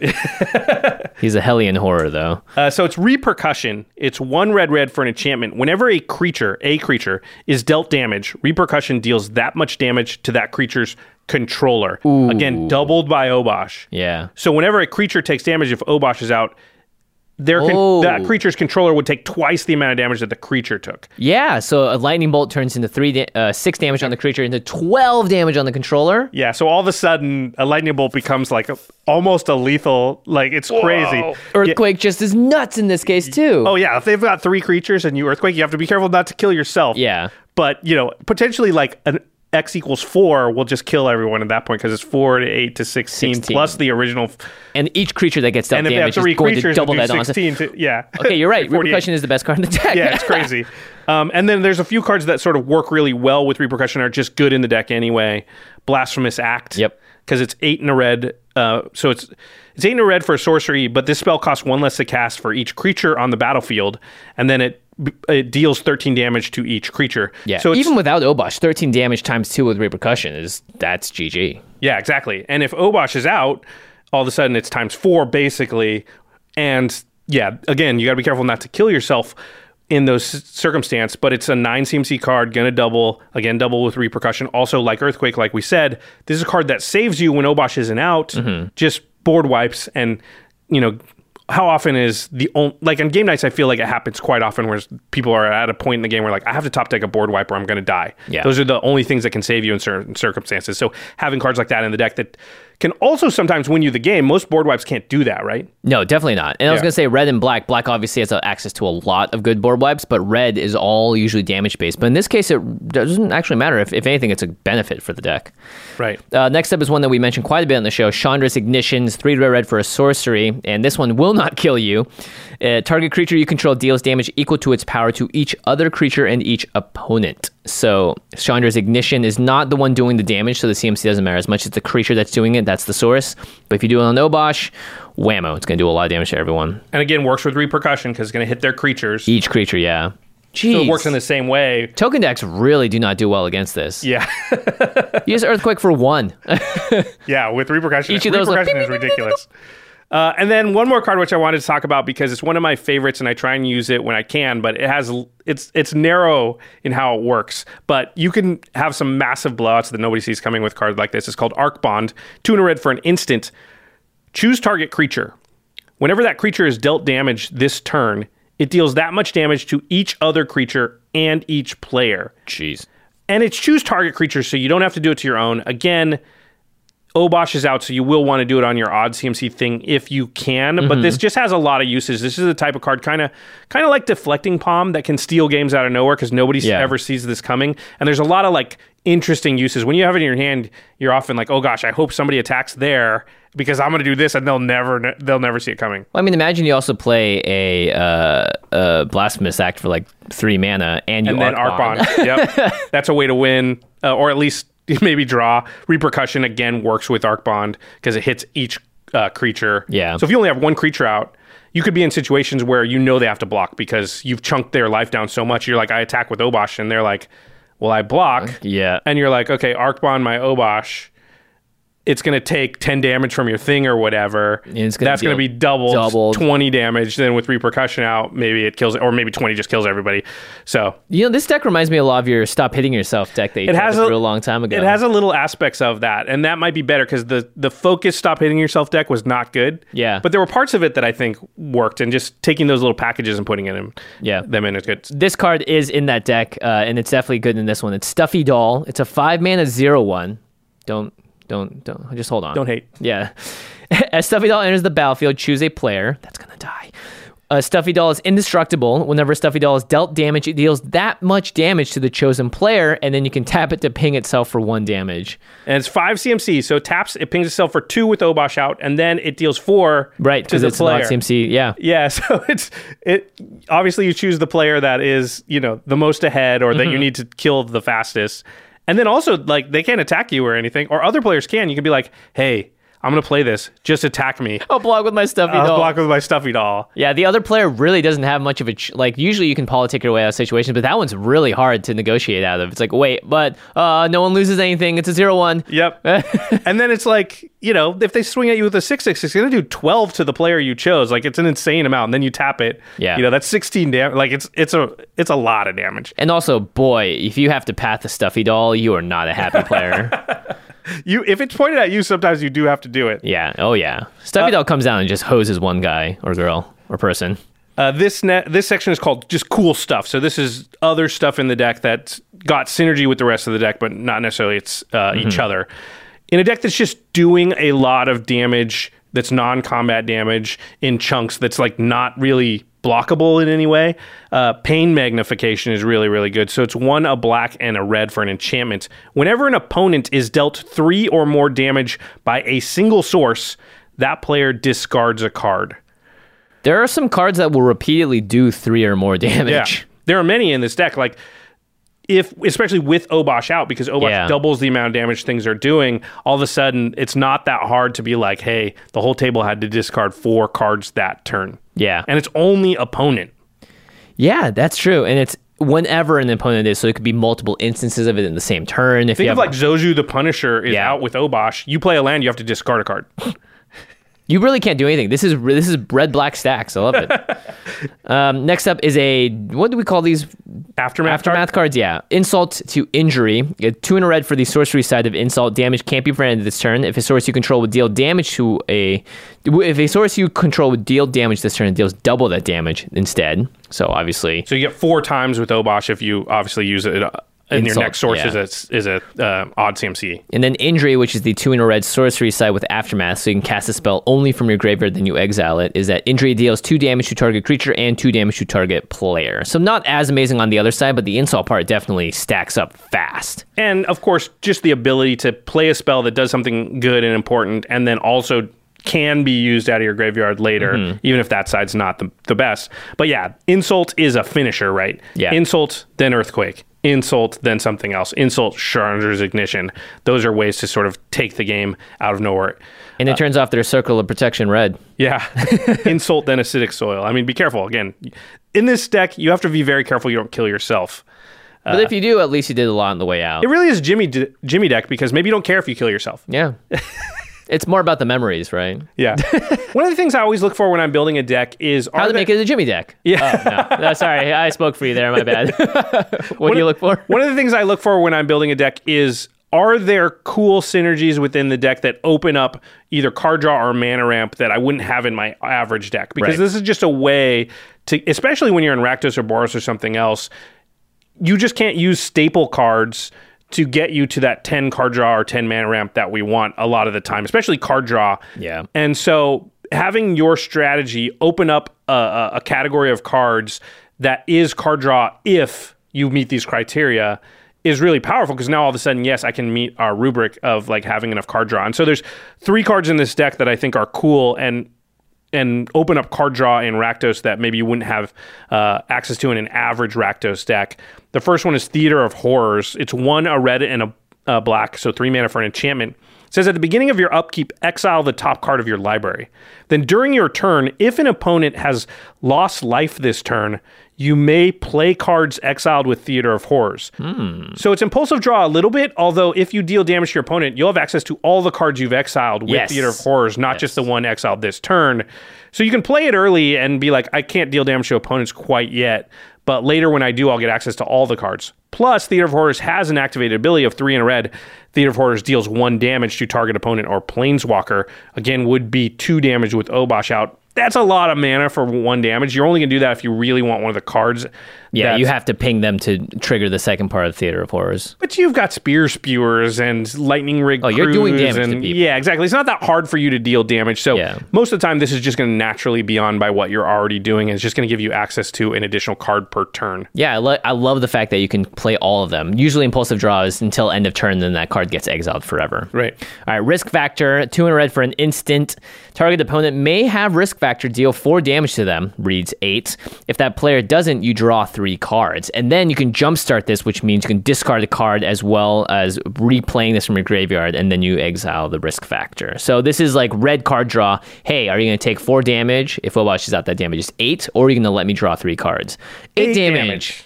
He's a Hellion horror, though. So it's Repercussion. It's 1 red for an enchantment. Whenever a creature is dealt damage, Repercussion deals that much damage to that creature's controller. Ooh. Again, doubled by Obosh. Yeah. So whenever a creature takes damage, if Obosh is out... that creature's controller would take twice the amount of damage that the creature took. Yeah, so a lightning bolt turns into 6 damage on the creature into 12 damage on the controller. Yeah, so all of a sudden, a lightning bolt becomes like almost a lethal, like it's crazy. Earthquake just is nuts in this case too. Oh yeah, if they've got 3 creatures and you Earthquake, you have to be careful not to kill yourself. Yeah. But, you know, potentially like an X equals 4 will just kill everyone at that point because it's 4 to 8 to 16 plus the original. And each creature that gets dealt damage is going to double that on. Yeah. Okay, you're right. Repercussion is the best card in the deck. Yeah, it's crazy. And then there's a few cards that sort of work really well with Repercussion, are just good in the deck anyway. Blasphemous Act. Yep. Because it's 8 in a red. So it's 8 in a red for a sorcery, but this spell costs 1 less to cast for each creature on the battlefield. And then it deals 13 damage to each creature. Yeah, so even without Obosh, 13 damage times 2 with Repercussion that's GG. Yeah, exactly. And if Obosh is out, all of a sudden it's times 4 basically. And yeah, again, you got to be careful not to kill yourself in those circumstances, but it's a 9 CMC card, going to double with Repercussion. Also, like Earthquake, like we said, this is a card that saves you when Obosh isn't out, just board wipes and, you know... How often is the only... Like, on game nights, I feel like it happens quite often where people are at a point in the game where, like, I have to top deck a board wipe or I'm going to die. Yeah. Those are the only things that can save you in certain circumstances. So having cards like that in the deck that can also sometimes win you the game, most board wipes can't do that, right? No, definitely not. And I was going to say red and black. Black obviously has access to a lot of good board wipes, but red is all usually damage-based. But in this case, it doesn't actually matter. If anything, it's a benefit for the deck. Right. Next up is one that we mentioned quite a bit on the show, Chandra's Ignitions, 3 red for a sorcery. And this one will not kill you. Target creature you control deals damage equal to its power to each other creature and each opponent. So Chandra's Ignition is not the one doing the damage, so the CMC doesn't matter as much. It's the creature that's doing it. That's the source. But if you do it on Obosh, whammo, it's going to do a lot of damage to everyone. And again, works with Repercussion because it's going to hit their creatures. Each creature, yeah. Jeez. So it works in the same way. Token decks really do not do well against this. Yeah. Use Earthquake for 1. Yeah, with Repercussion. Each of those Repercussion is ridiculous. And then one more card which I wanted to talk about because it's one of my favorites and I try and use it when I can, but it's narrow in how it works. But you can have some massive blowouts that nobody sees coming with cards like this. It's called Arc Bond. 2 in a red for an instant. Choose target creature. Whenever that creature is dealt damage this turn, it deals that much damage to each other creature and each player. Jeez. And it's choose target creature, so you don't have to do it to your own. Again, Obosh is out, so you will want to do it on your odd CMC thing if you can, but this just has a lot of uses. This is the type of card, kind of like Deflecting Palm, that can steal games out of nowhere because nobody ever sees this coming, and there's a lot of, like, interesting uses. When you have it in your hand, you're often like, oh gosh, I hope somebody attacks there because I'm going to do this and they'll never see it coming. Well, I mean, imagine you also play a Blasphemous Act for, like, 3 mana, and then Arc Bond. Yep. That's a way to win, or at least maybe draw. Repercussion, again, works with Arc Bond because it hits each creature. Yeah. So if you only have 1 creature out, you could be in situations where you know they have to block because you've chunked their life down so much. You're like, I attack with Obosh, and they're like, well, I block. Yeah. And you're like, okay, Arc Bond my Obosh. it's going to take 10 damage from your thing or whatever. And it's gonna that's going to be doubled, 20 damage. Then with Repercussion out, maybe it kills, or maybe 20 just kills everybody. So, you know, this deck reminds me a lot of your Stop Hitting Yourself deck that you had a real long time ago. It has a little aspects of that, and that might be better because the focused Stop Hitting Yourself deck was not good. Yeah. But there were parts of it that I think worked, and just taking those little packages and putting them in is good. This card is in that deck, and it's definitely good in this one. It's Stuffy Doll. It's a 5-mana 0-1. Don't just hold on. Don't hate. Yeah. As Stuffy Doll enters the battlefield, choose a player. That's gonna die. Stuffy Doll is indestructible. Whenever Stuffy Doll is dealt damage, it deals that much damage to the chosen player, and then you can tap it to ping itself for 1 damage. And it's 5 CMC, so taps, it pings itself for 2 with Obosh out, and then it deals 4 to the player. Right, because it's not CMC, yeah. Yeah, so it obviously you choose the player that is, you know, the most ahead, or that you need to kill the fastest. And then also, like, they can't attack you or anything, or other players can. You can be like, hey, I'm going to play this. Just attack me. I'll block with my Stuffy Doll. I'll block with my Stuffy Doll. Yeah, the other player really doesn't have much of a... usually you can politic your way out of situations, but that one's really hard to negotiate out of. It's like, wait, but no one loses anything. It's a 0-1. Yep. And then it's like, you know, if they swing at you with a 6-6, it's going to do 12 to the player you chose. Like, it's an insane amount. And then you tap it. Yeah. You know, that's 16 damage. Like, it's a lot of damage. And also, boy, if you have to path the Stuffy Doll, you are not a happy player. If it's pointed at you, sometimes you do have to do it. Yeah. Oh, yeah. Stuffy Doll comes down and just hoses one guy or girl or person. This section is called just cool stuff. So this is other stuff in the deck that's got synergy with the rest of the deck, but not necessarily it's each other. In a deck that's just doing a lot of damage that's non-combat damage in chunks that's like not really blockable in any way, pain magnification is really, really good. So it's 1, a black, and a red for an enchantment. Whenever an opponent is dealt 3 or more damage by a single source, that player discards a card. There are some cards that will repeatedly do 3 or more damage. Yeah. There are many in this deck, like especially with Obosh out, because Obosh doubles the amount of damage things are doing. All of a sudden, it's not that hard to be like, hey, the whole table had to discard 4 cards that turn. Yeah. And it's only opponent. Yeah, that's true. And it's whenever an opponent is, so it could be multiple instances of it in the same turn. If Think you have of like Zozu the Punisher is out with Obosh. You play a land, you have to discard a card. You really can't do anything. This is red-black stacks. I love it. Next up is a... What do we call these? Aftermath cards? Yeah. Insult to Injury. 2 in a red for the sorcery side of Insult. Damage can't be prevented this turn. If a source you control would deal damage to a... If a source you control would deal damage this turn, it deals double that damage instead. So, obviously... So, you get 4 times with Obosh if you obviously use it... And Insult, your next source is a odd CMC. And then Injury, which is the 2 in a red sorcery side with Aftermath, so you can cast a spell only from your graveyard, then you exile it, is that Injury deals 2 damage to target creature and 2 damage to target player. So not as amazing on the other side, but the Insult part definitely stacks up fast. And, of course, just the ability to play a spell that does something good and important, and then also can be used out of your graveyard later, even if that side's not the best. But yeah, Insult is a finisher, right? Yeah. Insult, then Earthquake. Insult, then something else. Insult, Charger's Ignition. Those are ways to sort of take the game out of nowhere. And it turns off their Circle of Protection red. Yeah. Insult, then Acidic Soil. I mean, be careful. Again, in this deck, you have to be very careful you don't kill yourself. But if you do, at least you did a lot on the way out. It really is Jimmy deck, because maybe you don't care if you kill yourself. Yeah. It's more about the memories, right? Yeah. One of the things I always look for when I'm building a deck is... How to make it a Jimmy deck. Yeah. Oh, no, sorry, I spoke for you there, my bad. What do you look for? One of the things I look for when I'm building a deck is, are there cool synergies within the deck that open up either card draw or mana ramp that I wouldn't have in my average deck? Because this is just a way to... Especially when you're in Rakdos or Boros or something else, you just can't use staple cards to get you to that 10 card draw or 10 mana ramp that we want a lot of the time, especially card draw. Yeah. And so having your strategy open up a category of cards that is card draw if you meet these criteria is really powerful, because now all of a sudden, yes, I can meet our rubric of like having enough card draw. And so there's 3 cards in this deck that I think are cool and open up card draw in Rakdos that maybe you wouldn't have access to in an average Rakdos deck. The first one is Theater of Horrors. It's 1, a red, and a black, so 3 mana for an enchantment. It says at the beginning of your upkeep, exile the top card of your library. Then during your turn, if an opponent has lost life this turn, you may play cards exiled with Theater of Horrors. So it's impulsive draw a little bit, although if you deal damage to your opponent, you'll have access to all the cards you've exiled with Theater of Horrors, not just the one exiled this turn. So you can play it early and be like, I can't deal damage to opponents quite yet, but later when I do, I'll get access to all the cards. Plus, Theater of Horrors has an activated ability of 3 and a red. Theater of Horrors deals 1 damage to target opponent or planeswalker. Again, would be 2 damage with Obosh out. That's a lot of mana for 1 damage. You're only going to do that if you really want one of the cards. Yeah, you have to ping them to trigger the second part of Theater of Horrors. But you've got Spear Spewers and Lightning Rig Crews. Oh, you're doing damage to people. Yeah, exactly. It's not that hard for you to deal damage. So most of the time, this is just going to naturally be on by what you're already doing. And it's just going to give you access to an additional card per turn. Yeah, I love the fact that you can play all of them. Usually impulsive draw is until end of turn, then that card gets exiled forever. Right. All right, Risk Factor, 2 and a red for an instant. Target opponent may have Risk Factor, deal 4 damage to them, reads 8. If that player doesn't, you draw 3 cards. And then you can jumpstart this, which means you can discard a card as well as replaying this from your graveyard, and then you exile the Risk Factor. So this is like red card draw. Hey, are you going to take 4 damage? If Obosh is out, that damage is 8, or are you going to let me draw 3 cards? 8 damage.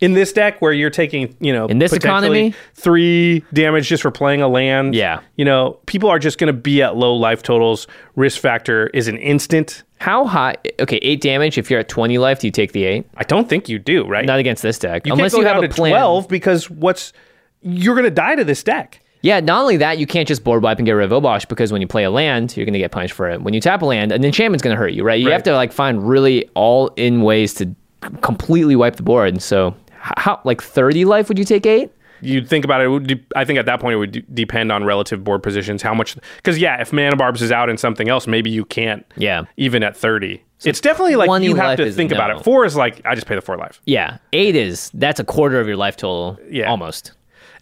In this deck where you're taking, you know, in this economy, 3 damage just for playing a land. Yeah. You know, people are just going to be at low life totals. Risk Factor is an instant. How high? Okay, 8 damage. If you're at 20 life, do you take the 8? I don't think you do, right? Not against this deck. Unless you have a plan. 12 because you're going to die to this deck. Yeah, not only that, you can't just board wipe and get rid of Obosh because when you play a land, you're going to get punished for it. When you tap a land, an enchantment's going to hurt you, right? You have to like find really all-in ways to completely wipe the board. And so... How, like 30 life would you take 8? You'd think about it. I think at that point it would depend on relative board positions. How much? Because if Mana Barbs is out in something else, maybe you can't. Yeah. Even at 30, so it's definitely like you have to think about it. 4 is like I just pay the 4 life. Yeah. 8 is that's a quarter of your life total. Yeah. Almost.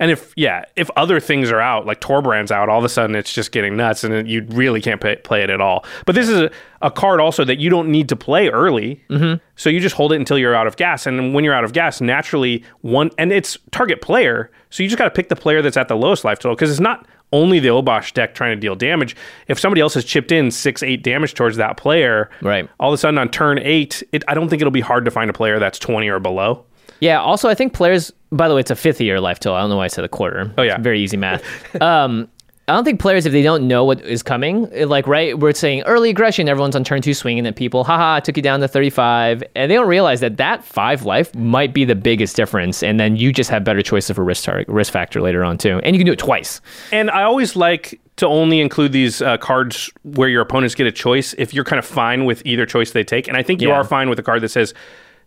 And if other things are out, like Torbrand's out, all of a sudden it's just getting nuts and you really can't play it at all. But this is a card also that you don't need to play early. Mm-hmm. So you just hold it until you're out of gas. And when you're out of gas, naturally, and it's target player. So you just got to pick the player that's at the lowest life total because it's not only the Obosh deck trying to deal damage. If somebody else has chipped in 6, 8 damage towards that player, right. All of a sudden on turn 8, I don't think it'll be hard to find a player that's 20 or below. Yeah, also I think players, by the way, it's a fifth of your life total. I don't know why I said a quarter. Oh yeah. It's very easy math. I don't think players, if they don't know what is coming, we're saying early aggression, everyone's on turn 2 swinging at people, haha, I took you down to 35, and they don't realize that 5 life might be the biggest difference, and then you just have better choices for risk factor later on too, and you can do it twice. And I always like to only include these cards where your opponents get a choice if you're kind of fine with either choice they take, and I think you are fine with a card that says,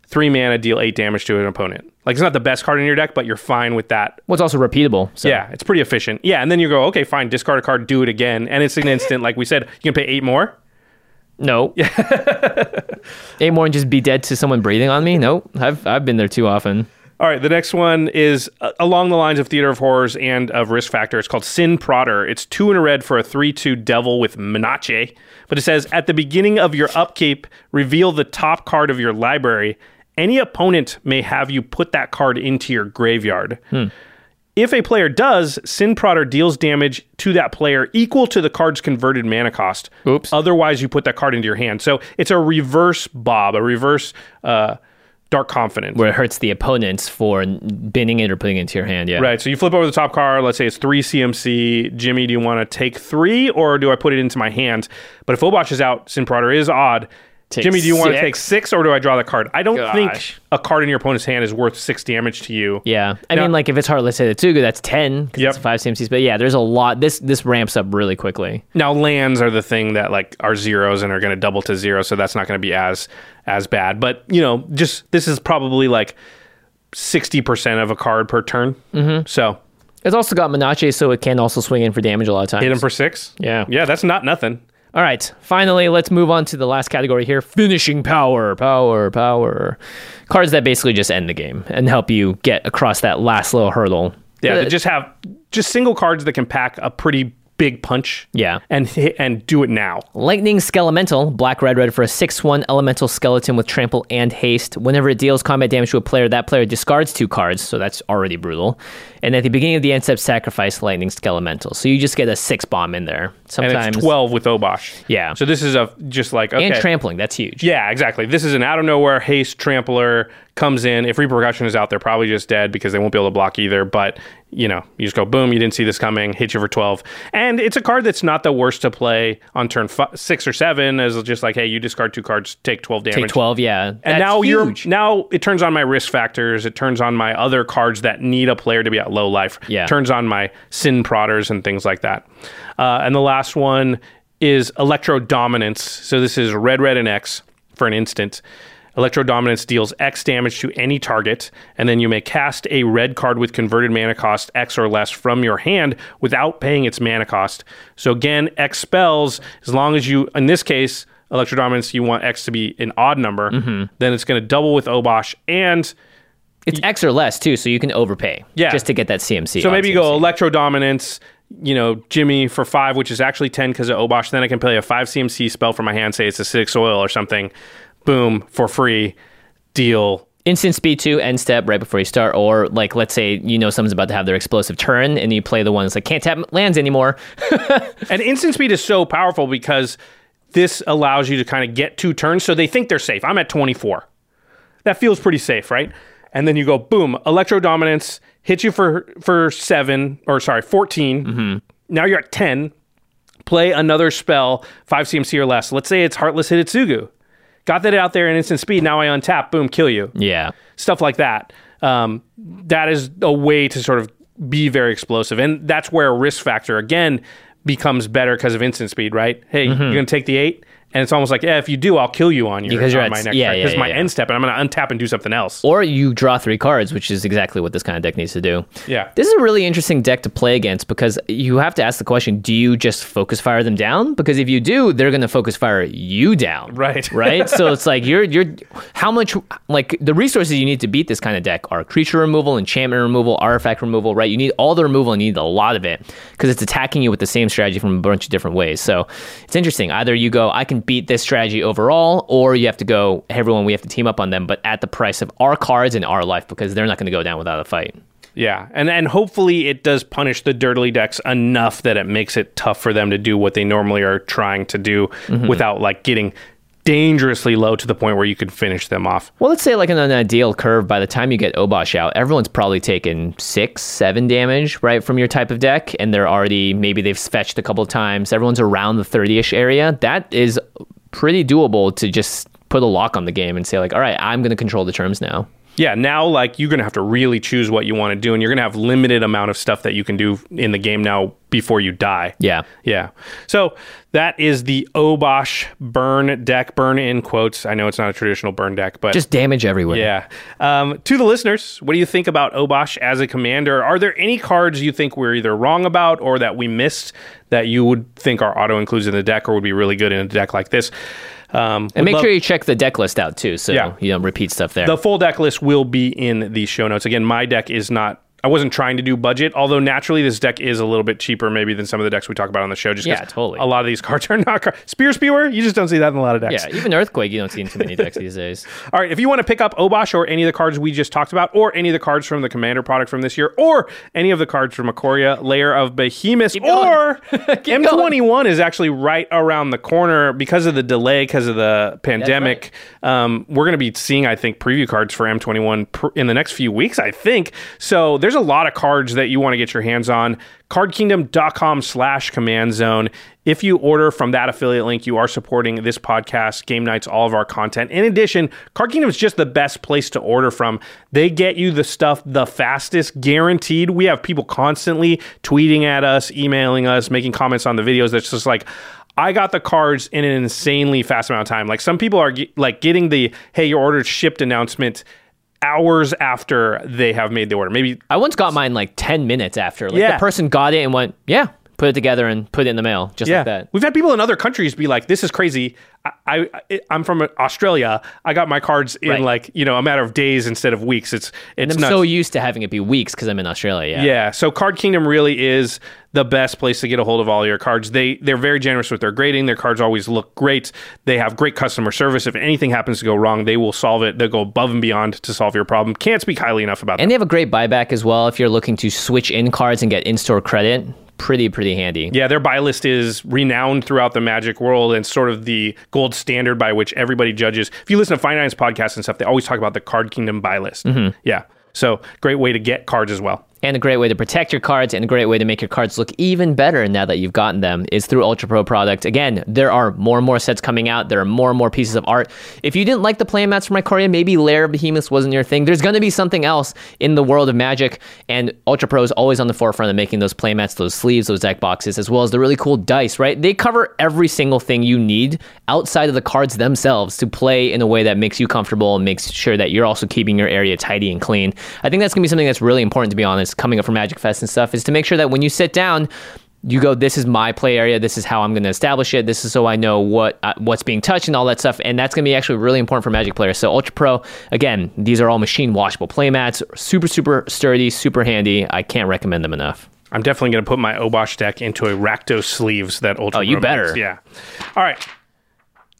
3 mana, deal 8 damage to an opponent. Like, it's not the best card in your deck, but you're fine with that. Well, it's also repeatable. So. Yeah, it's pretty efficient. Yeah, and then you go, okay, fine, discard a card, do it again. And it's an instant, like we said, you can pay 8 more? No. 8 more and just be dead to someone breathing on me? Nope. I've been there too often. All right, the next one is along the lines of Theater of Horrors and of Risk Factor. It's called Sin Prodder. It's 2 and a red for a 3/2 devil with Menace. But it says, at the beginning of your upkeep, reveal the top card of your library. Any opponent may have you put that card into your graveyard. If a player does, Sin Prodder deals damage to that player equal to the card's converted mana cost. Oops. Otherwise, you put that card into your hand. So it's a reverse Bob, a reverse Dark Confidant. Where it hurts the opponents for binning it or putting it into your hand, yeah. Right, so you flip over the top card. Let's say it's 3 CMC. Jimmy, do you want to take 3 or do I put it into my hand? But if Obosh is out, Sin Prodder is odd. Take Jimmy, do you want to take 6 or do I draw the card? I don't think a card in your opponent's hand is worth 6 damage to you. Yeah. I mean, like if it's Heartless Hidetsugu, that's 10 because it's 5 CMCs. But yeah, there's a lot. This ramps up really quickly. Now, lands are the thing that like are zeros and are going to double to 0. So that's not going to be as bad. But, you know, just this is probably like 60% of a card per turn. Mm-hmm. So. It's also got Menace, so it can also swing in for damage a lot of times. Hit him for 6? Yeah. Yeah, that's not nothing. All right, finally, let's move on to the last category here. Finishing power, power. Cards that basically just end the game and help you get across that last little hurdle. Yeah, they just have single cards that can pack a pretty big punch. Yeah. And do it now. Lightning Skelemental, black, red for a 6/1 elemental skeleton with trample and haste. Whenever it deals combat damage to a player, that player discards 2 cards, so that's already brutal. And at the beginning of the end step, sacrifice Lightning Skelemental. So you just get a 6 bomb in there. Sometimes, and it's 12 with Obosh. Yeah. So this is okay. And trampling, that's huge. Yeah, exactly. This is an out of nowhere haste trampler, comes in. If Repercussion is out, they're probably just dead because they won't be able to block either, but you just go boom, you didn't see this coming, hit you for 12. And it's a card that's not the worst to play on turn 6 or 7, as just like, hey, you discard 2 cards, take 12 damage. Take 12, yeah. And that's huge. Now it turns on my risk factors, it turns on my other cards that need a player to be at low life. Yeah. It turns on my Sin Prodders and things like that. And the last one is Electro Dominance. So this is red and X for an instant. Electro Dominance deals X damage to any target, and then you may cast a red card with converted mana cost X or less from your hand without paying its mana cost. So again, X spells, as long as you, in this case, Electro Dominance, you want X to be an odd number, then it's going to double with Obosh, and it's X or less too, so you can overpay just to get that CMC. So maybe you go Electro Dominance, Jimmy for 5, which is actually 10 because of Obosh, then I can play a 5 CMC spell from my hand, say it's Acidic Soil or something, boom, for free, deal. Instant speed 2, end step, right before you start, or like, let's say, someone's about to have their explosive turn, and you play the one that's like, can't tap lands anymore. And instant speed is so powerful because this allows you to kind of get 2 turns, so they think they're safe. I'm at 24. That feels pretty safe, right? And then you go, boom, Electro Dominance, hits you for 14. Now you're at 10. Play another spell, 5 CMC or less. Let's say it's Heartless Hidetsugu. Got that out there in instant speed. Now I untap, boom, kill you. Yeah. Stuff like that. That is a way to sort of be very explosive. And that's where risk factor, again, becomes better because of instant speed, right? Hey, you're going to take the 8? And it's almost like, if you do, I'll kill you on my next turn. Because my end step, and I'm going to untap and do something else. Or you draw 3 cards, which is exactly what this kind of deck needs to do. Yeah. This is a really interesting deck to play against because you have to ask the question, do you just focus fire them down? Because if you do, they're going to focus fire you down. Right. Right? So it's like, you're how much, like, the resources you need to beat this kind of deck are creature removal, enchantment removal, artifact removal, right? You need all the removal and you need a lot of it because it's attacking you with the same strategy from a bunch of different ways. So it's interesting. Either you go, I can beat this strategy overall, or you have to go, hey, everyone, we have to team up on them, but at the price of our cards and our life, because they're not going to go down without a fight. Yeah, and hopefully it does punish the dirtily decks enough that it makes it tough for them to do what they normally are trying to do without like getting dangerously low to the point where you could finish them off. Well, let's say like in an ideal curve, by the time you get Obosh out, everyone's probably taken 6-7 damage, right, from your type of deck, and they're already, maybe they've fetched a couple of times, everyone's around the 30-ish area. That is pretty doable to just put a lock on the game and say like, all right, I'm going to control the terms now. Yeah, now like you're going to have to really choose what you want to do, and you're going to have limited amount of stuff that you can do in the game now before you die. Yeah. Yeah. So that is the Obosh burn deck, burn in quotes. I know it's not a traditional burn deck, but just damage everywhere. Yeah. To the listeners, what do you think about Obosh as a commander? Are there any cards you think we're either wrong about or that we missed that you would think are auto-includes in the deck or would be really good in a deck like this? And make sure you check the deck list out too, so you don't repeat stuff there. The full deck list will be in the show notes. Again, my deck is not, I wasn't trying to do budget, although naturally this deck is a little bit cheaper maybe than some of the decks we talk about on the show, just because a lot of these cards are not cards. Spear Spewer, you just don't see that in a lot of decks. Yeah, even Earthquake, you don't see in too many decks these days. All right, if you want to pick up Obosh or any of the cards we just talked about, or any of the cards from the Commander product from this year, or any of the cards from Ikoria, Lair of Behemoth, or M21 going. Is actually right around the corner because of the delay, because of the pandemic. Right. We're going to be seeing, I think, preview cards for M21 in the next few weeks, I think. So there's a lot of cards that you want to get your hands on. cardkingdom.com/command zone. If you order from that affiliate link, you are supporting this podcast, game nights, all of our content. In addition, Card Kingdom is just the best place to order from. They get you the stuff the fastest, guaranteed. We have people constantly tweeting at us, emailing us, making comments on the videos that's just like, I got the cards in an insanely fast amount of time. Like some people are like getting the, hey, your order shipped announcement hours after they have made the order. Maybe I once got mine like 10 minutes after. Like the person got it and went, yeah, put it together and put it in the mail, just like that. We've had people in other countries be like, this is crazy. I'm from Australia. I got my cards in like, you know, a matter of days instead of weeks. It's nuts. So used to having it be weeks because I'm in Australia. Yeah. So Card Kingdom really is the best place to get a hold of all your cards. They're very generous with their grading. Their cards always look great. They have great customer service. If anything happens to go wrong, they will solve it. They'll go above and beyond to solve your problem. Can't speak highly enough about that. And they have a great buyback as well if you're looking to switch in cards and get in-store credit. Pretty handy. Yeah, their buy list is renowned throughout the Magic world and sort of the gold standard by which everybody judges. If you listen to finance podcasts and stuff, they always talk about the Card Kingdom buy list. Mm-hmm. Yeah, so great way to get cards as well. And a great way to protect your cards and a great way to make your cards look even better now that you've gotten them is through Ultra Pro product. Again, there are more and more sets coming out. There are more and more pieces of art. If you didn't like the playmats from Ikoria, maybe Lair of Behemoths wasn't your thing. There's going to be something else in the world of Magic, and Ultra Pro is always on the forefront of making those playmats, those sleeves, those deck boxes, as well as the really cool dice, right? They cover every single thing you need outside of the cards themselves to play in a way that makes you comfortable and makes sure that you're also keeping your area tidy and clean. I think that's going to be something that's really important, to be honest, coming up for Magic Fest and stuff, is to make sure that when you sit down, you go, this is my play area, this is how I'm going to establish it, this is so I know what's being touched and all that stuff, and that's going to be actually really important for Magic players. So Ultra Pro, again, these are all machine washable playmats, super sturdy, super handy. I can't recommend them enough. I'm definitely going to put my Obosh deck into a Rakdos sleeves that Ultra Pro. Oh, you better. Makes. Yeah. All right.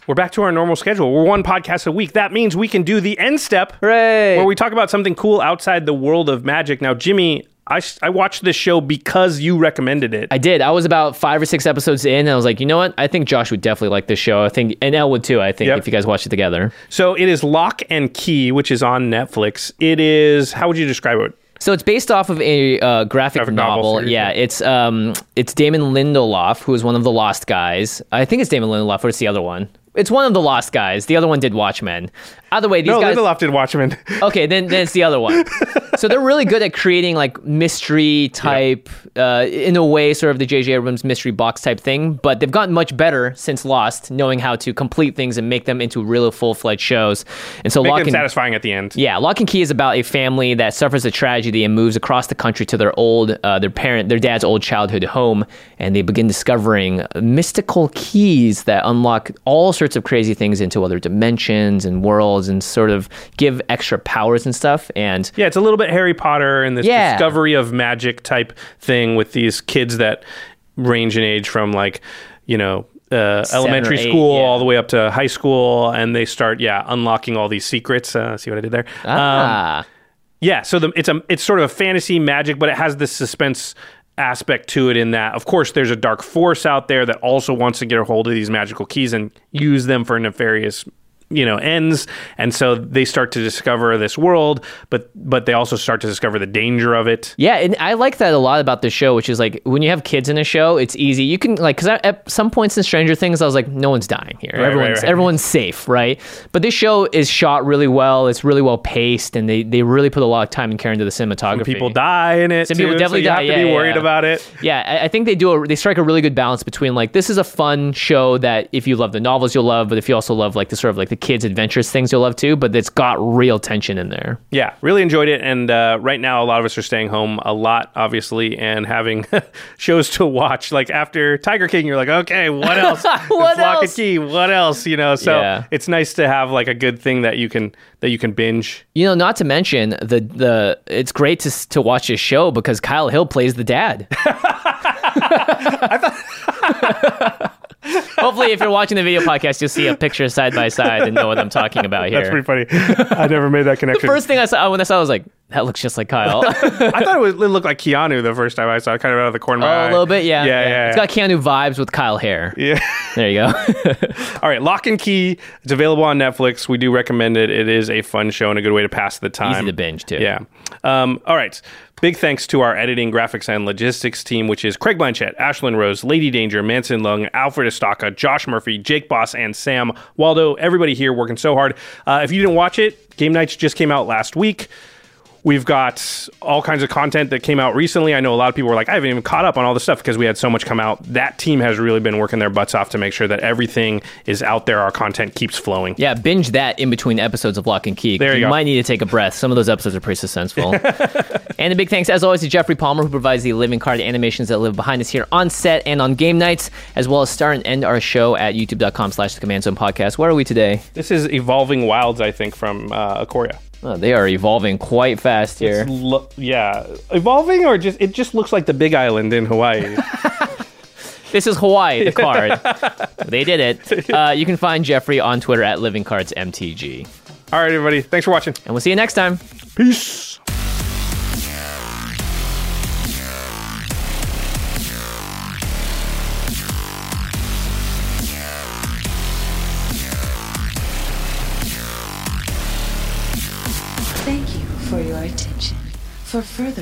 We're back to our normal schedule. We're one podcast a week. That means we can do the end step, hooray, where we talk about something cool outside the world of Magic. Now, Jimmy, I watched this show because you recommended it. I did. I was about 5 or 6 episodes in, and I was like, you know what? I think Josh would definitely like this show. I think, and Elle would too, I think, if you guys watch it together. So it is Lock and Key, which is on Netflix. It is, how would you describe it? So it's based off of a graphic novel. Yeah, it's Damon Lindelof, who is one of the Lost guys. I think it's Damon Lindelof, or it's the other one. It's one of the Lost guys. The other one did Watchmen. Either way, these guys... No, Lindelof did Watchmen. Okay, then it's the other one. So they're really good at creating like mystery type, in a way, sort of the J.J. Abrams mystery box type thing. But they've gotten much better since Lost, knowing how to complete things and make them into real full-fledged shows. And so make them satisfying at the end. Yeah, Lock and Key is about a family that suffers a tragedy and moves across the country to their dad's old childhood home, and they begin discovering mystical keys that unlock all sorts of crazy things into other dimensions and worlds and sort of give extra powers and stuff. And yeah, it's a little bit Harry Potter and this discovery of magic type thing with these kids that range in age from like, you know, elementary school all the way up to high school, and they start unlocking all these secrets. See what I did there? Yeah, so it's sort of a fantasy Magic, but it has this suspense aspect to it, in that, of course, there's a dark force out there that also wants to get a hold of these magical keys and use them for nefarious, you know, ends. And so they start to discover this world, but they also start to discover the danger of it. Yeah, and I like that a lot about the show, which is like, when you have kids in a show, it's easy. You can like, because at some points in Stranger Things, I was like, no one's dying here. Everyone's safe, right? But this show is shot really well. It's really well paced, and they really put a lot of time and care into the cinematography. Some people die in it. Some people definitely die. You have to be worried about it. Yeah, I think they strike a really good balance between like, this is a fun show that if you love the novels, you'll love, but if you also love like the sort of like the kids adventurous things, you'll love too, but it's got real tension in there. Yeah, really enjoyed it. And right now a lot of us are staying home a lot, obviously, and having shows to watch. Like after Tiger King, you're like, okay, what else? Lock and Key, what else? You know, so it's nice to have like a good thing that you can binge. You know, not to mention the it's great to watch this show because Kyle Hill plays the dad. Hopefully, if you're watching the video podcast, you'll see a picture side by side and know what I'm talking about here. That's pretty funny. I never made that connection. The first thing I saw when I saw it, I was like, that looks just like Kyle. I thought it looked like Keanu the first time I saw it, kind of out of the corner of my eye. A little bit, yeah. It's got Keanu vibes with Kyle hair. Yeah. There you go. All right, Lock and Key. It's available on Netflix. We do recommend it. It is a fun show and a good way to pass the time. Easy to binge, too. Yeah. All right. Big thanks to our editing, graphics, and logistics team, which is Craig Blanchette, Ashlyn Rose, Lady Danger, Manson Lung, Alfred Estaca, Josh Murphy, Jake Boss, and Sam Waldo. Everybody here working so hard. If you didn't watch it, Game Nights just came out last week. We've got all kinds of content that came out recently. I know a lot of people were like, I haven't even caught up on all this stuff because we had so much come out. That team has really been working their butts off to make sure that everything is out there. Our content keeps flowing. Yeah, binge that in between episodes of Lock and Key. There you go. Might need to take a breath. Some of those episodes are pretty suspenseful. And a big thanks, as always, to Jeffrey Palmer, who provides the living card animations that live behind us here on set and on game nights, as well as start and end our show at youtube.com/thecommand zone podcast. Where are we today? This is Evolving Wilds, I think, from Ikoria. Oh, they are evolving quite fast here. Yeah. Evolving, or just it just looks like the Big Island in Hawaii. This is Hawaii, the card. They did it. You can find Jeffrey on Twitter at LivingCardsMTG. All right, everybody. Thanks for watching. And we'll see you next time. Peace. Thank you for your attention. For further